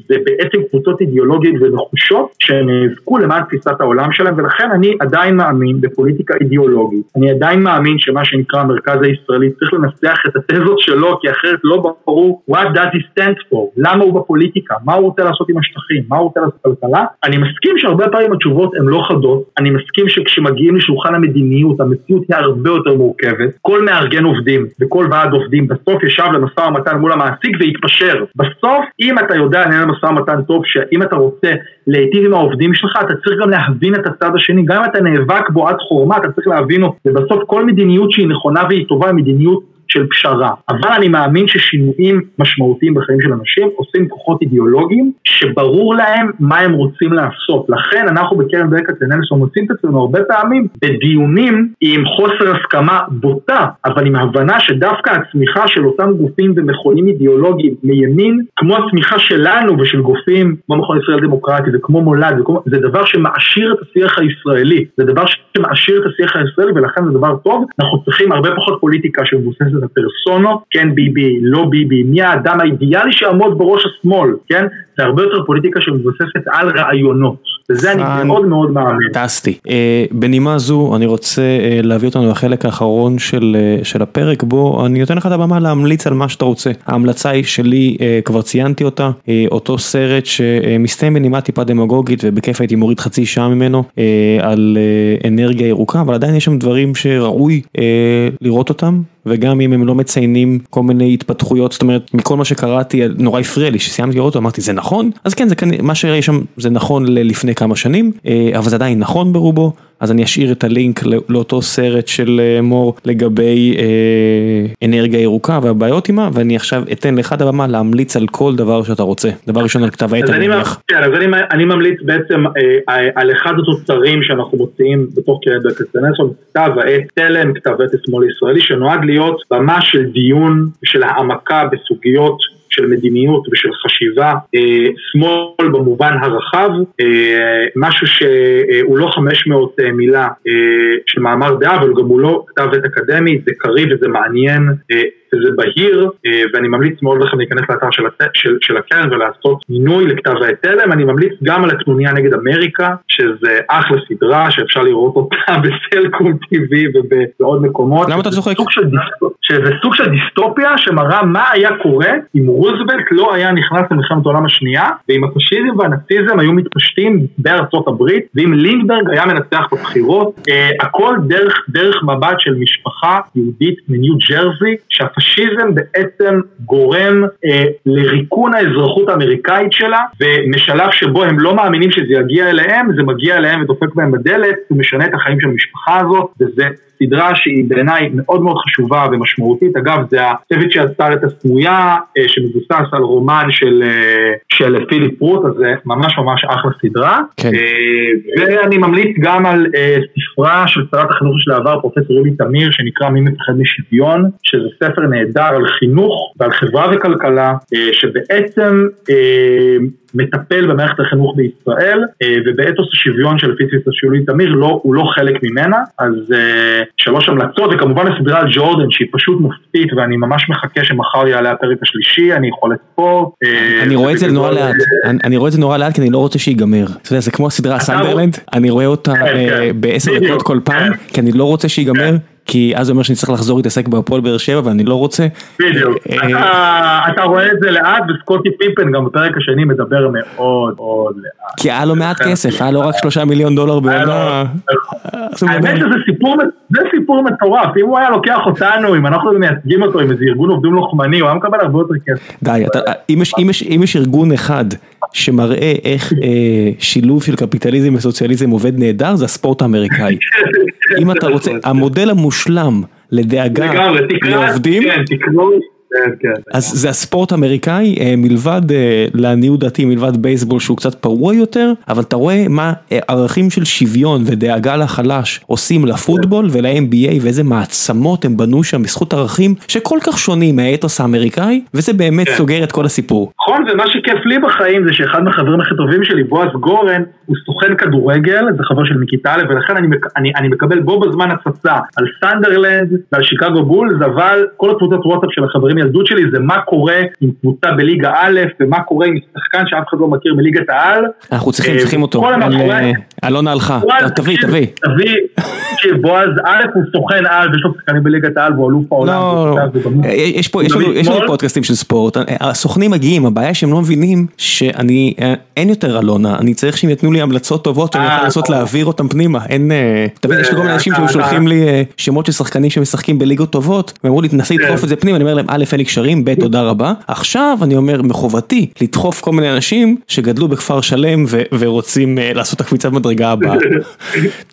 זה בעצם קבוצות אידיאולוגיות ונחושות, שהם נאבקו למען תפיסת העולם שלהם, ולכן אני עדיין מאמין בפוליטיקה אידיאולוגית, אני עדיין מאמין שמה שנקרא המרכז הישראלי צריך לנסח את התזות שלו, כי אחרת לא ברור what does he stand for, למה הוא בפוליטיקה, מה הוא רוצה לעשות עם השטחים, מה הוא רוצה לעשות כלכלה. אני מסכים שהרבה פעמים התשובות הן לא חדות, אני מסכים שכשמגיעים לשולחן המדיניות, המציאות היא הרבה יותר מורכבת, כל מארגן עובדים וכל ועד עובדים בסוף ישב למשא ומתן מול המעסיק והתפשר. בסוף, אם אתה יודע לנהל משא ומתן טוב, שאם אתה רוצה להיטיב עם העובדים שלך, אתה צריך גם להבין את הצד השני, גם אם אתה נאבק בו עד חורמה, אתה צריך להבינו, ובסוף כל מדיניות שהיא נכונה והיא טובה היא מדיניות של פשרה. אבל אני מאמין ששינויים משמעותיים בחיים של אנשים עושים כוחות אידיאולוגיים שברור להם מה הם רוצים לעשות. לכן אנחנו בקרן ברל כצנלסון מוצאים את עצמנו הרבה פעמים בדיונים עם חוסר הסכמה בוטה, אבל עם הבנה שדווקא הצמיחה של אותם גופים ומכונים אידיאולוגיים מימין, כמו הצמיחה שלנו ושל גופים כמו מכון ישראל דמוקרטי וכמו מולד, זה דבר שמעשיר את השיח הישראלי. זה דבר שמעשיר את השיח הישראלי ולכן זה דבר טוב. אנחנו צריכים הרבה פחות פוליטיקה שמבוססת הפרסונות, כן ביבי, לא ביבי, מי האדם האידיאלי שעמוד בראש השמאל, כן? זה הרבה יותר פוליטיקה שמבוססת על רעיונות. וזה אני מאוד מאוד מאמין. טסתי. בנימה זו אני רוצה להביא אותנו לחלק האחרון של הפרק, בו אני נותן לך את הבמה להמליץ על מה שאתה רוצה. ההמלצה היא שלי, כבר ציינתי אותה, אותו סרט שמסתיים בנימה טיפה דמגוגית, ובכיף הייתי מוריד חצי שעה ממנו, על אנרגיה ירוקה, אבל עדיין יש שם דברים שראוי לראות אותם, וגם אם הם לא מציינים כל מיני התפתחויות, זאת אומרת, מכל מה שקראתי, נורא הפריע לי, שסיימתי לראות, אמרתי, "זה נכון?" אז כן, מה שראי שם, זה נכון לפני כמה שנים, אבל זה עדיין נכון ברובו. אז אני אשאיר את הלינק לאותו סרט של מור לגבי אנרגיה ירוקה והבעיות עימה, ואני עכשיו אתן לך את הבמה להמליץ על כל דבר שאתה רוצה. דבר ראשון על כתב העת. אני ממליץ בעצם על אחד התוצרים שאנחנו מוציאים בתוך קרן ברל כצנלסון, כתב העת תלם, כתב העת השמאל הישראלי, שנועד להיות במה של דיון, של העמקה בסוגיות של מדיניות ושל חשיבה שמאל במובן הרחב, משהו שהוא לא 500 מילה של מאמר דעה, אבל גם הוא לא כתב עת אקדמי, זה קריא וזה מעניין, זה בהיר, ואני ממליץ מאוד לכם להיכנס לאתר של הקרן ולעשות מינוי לכתב ההתלם. אני ממליץ גם על התנוניה נגד אמריקה, שזה אחלה סדרה שאפשר לראות אותה בסלקום טיווי ובעוד מקומות. למה אתה צוחק? שזה סוג של דיסטופיה שמראה מה היה קורה אם רוזוולט לא היה נכנס למלחמת העולם השנייה, ואם הפשיזם והנאציזם היו מתפשטים בארצות הברית, ואם לינדברג היה מנצח בבחירות, הכל דרך מבט של משפחה יהודית מניו ג'רזי, פשיזם בעצם גורם לריקון האזרחות האמריקאית שלה, ומשלב שבו הם לא מאמינים שזה יגיע אליהם, זה מגיע אליהם ודופק בהם בדלת, ומשנה את החיים של המשפחה הזאת, וזה סדרה שהיא בעיניי מאוד מאוד חשובה ומשמעותית. אגב, זה הצוות שעשה את הסמויה, שמבוסס על רומן של פיליפ רוט, אז זה ממש ממש אחלה סדרה. כן. ואני ממליץ גם על ספרה של שרת החינוך של העבר, פרופסור יולי תמיר, שנקרא מי מפחד משוויון, שזה ספר נהדר על חינוך ועל חברה וכלכלה, שבעצם מטפל במערכת החינוך בישראל, ובאתוס השוויון של פיצויס השיולי תמיר, הוא לא חלק ממנה. אז 3 המלצות, וכמובן הסדרה על ג'ורדן, שהיא פשוט מופתית, ואני ממש מחכה שמחר יעלה הפרק השלישי, אני יכול לספור. אני רואה את זה נורא לאט, אני רואה את זה נורא לאט, כי אני לא רוצה שיגמר. זה כמו הסדרה סנדרלנד, אני רואה אותה ב-10 דקות כל פעם, כי אני לא רוצה שיגמר, כי אז אומר שאני צריך לחזור להתעסק בהפועל באר שבע, ואני לא רוצה. בדיוק. אתה רואה את זה לאט, וסקוטי פיפן גם בפרק השני מדבר מאוד מאוד לאט. כי היה לו מעט כסף, היה לו רק $3 מיליון בעונה. האמת שזה סיפור מטורף, אם הוא היה לוקח אותנו, אם אנחנו מייצגים אותו עם איזה ארגון עובדים לוחמני, הוא היה מקבל הרבה יותר כסף. די, אם יש ארגון אחד שמראה איך שילוב של קפיטליזם וסוציאליזם עובד נהדר, זה הספורט האמריקאי. אם אתה רוצה, המודל המושלם לדאגה לעובדים, אז זה הספורט האמריקאי, מלבד, לעניות דעתי, מלבד בייסבול שהוא קצת פרוע יותר, אבל אתה רואה מה ערכים של שוויון ודאגה לחלש עושים לפוטבול ול-NBA, ואיזה מעצמות הם בנו שם בזכות ערכים שכל כך שונים מהאתוס האמריקאי, וזה באמת סוגר את כל הסיפור. נכון, ומה שכיף לי בחיים זה שאחד מהחברים הכי טובים שלי, בועז גורן, הוא סוכן כדורגל, זה חבר של מקיטלב, ולכן אני מקבל בו בזמן הצצה על סנדרלנד ועל שיקגו בולס, אבל כל התפוצת וואטסאפ של החברים ילדות שלי זה מה קורה עם קבוצה בליגה א' ומה קורה עם שחקן שאף אחד לא מכיר בליגת העל. אנחנו צריכים אותו. אלונה הלכה, תביא. בועז א' הוא סוכן על ויש לו שחקנים בליגת העל ועולוף העולם. יש לנו פודקאסטים של ספורט, הסוכנים מגיעים, הבעיה שהם לא מבינים שאני, אין יותר אלונה, אני צריך שהם יתנו לי המלצות טובות שאני יכול לעשות להעביר אותם פנימה, אין, תבין, יש לי כל מיני אנשים ששולחים לי שמות של שחקנים שמשחקים בליגות טובות, ואמרו לי, תנסי לדחוף את זה פנימה, אני אומר להם, א', אין לי קשרים, ב', תודה רבה, עכשיו אני אומר, מחובתי, לדחוף כל מיני אנשים שגדלו בכפר שלם ורוצים לעשות הקפיצת מדרגה הבאה.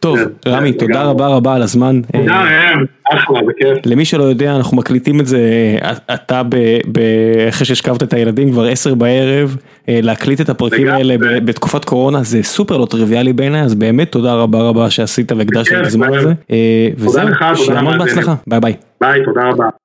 טוב, רמי, תודה רבה רבה על הזמן. תודה רבה. למי שלא יודע, אנחנו מקליטים את זה, אתה אחרי שהשכבת את הילדים כבר 10 בערב, להקליט את הפרקים האלה בתקופת קורונה, זה סופר לא טריוויאלי בעיניי, אז באמת תודה רבה רבה שעשית והקדשת את הזמן הזה. תודה לך, תודה רבה. ביי ביי. ביי, תודה רבה.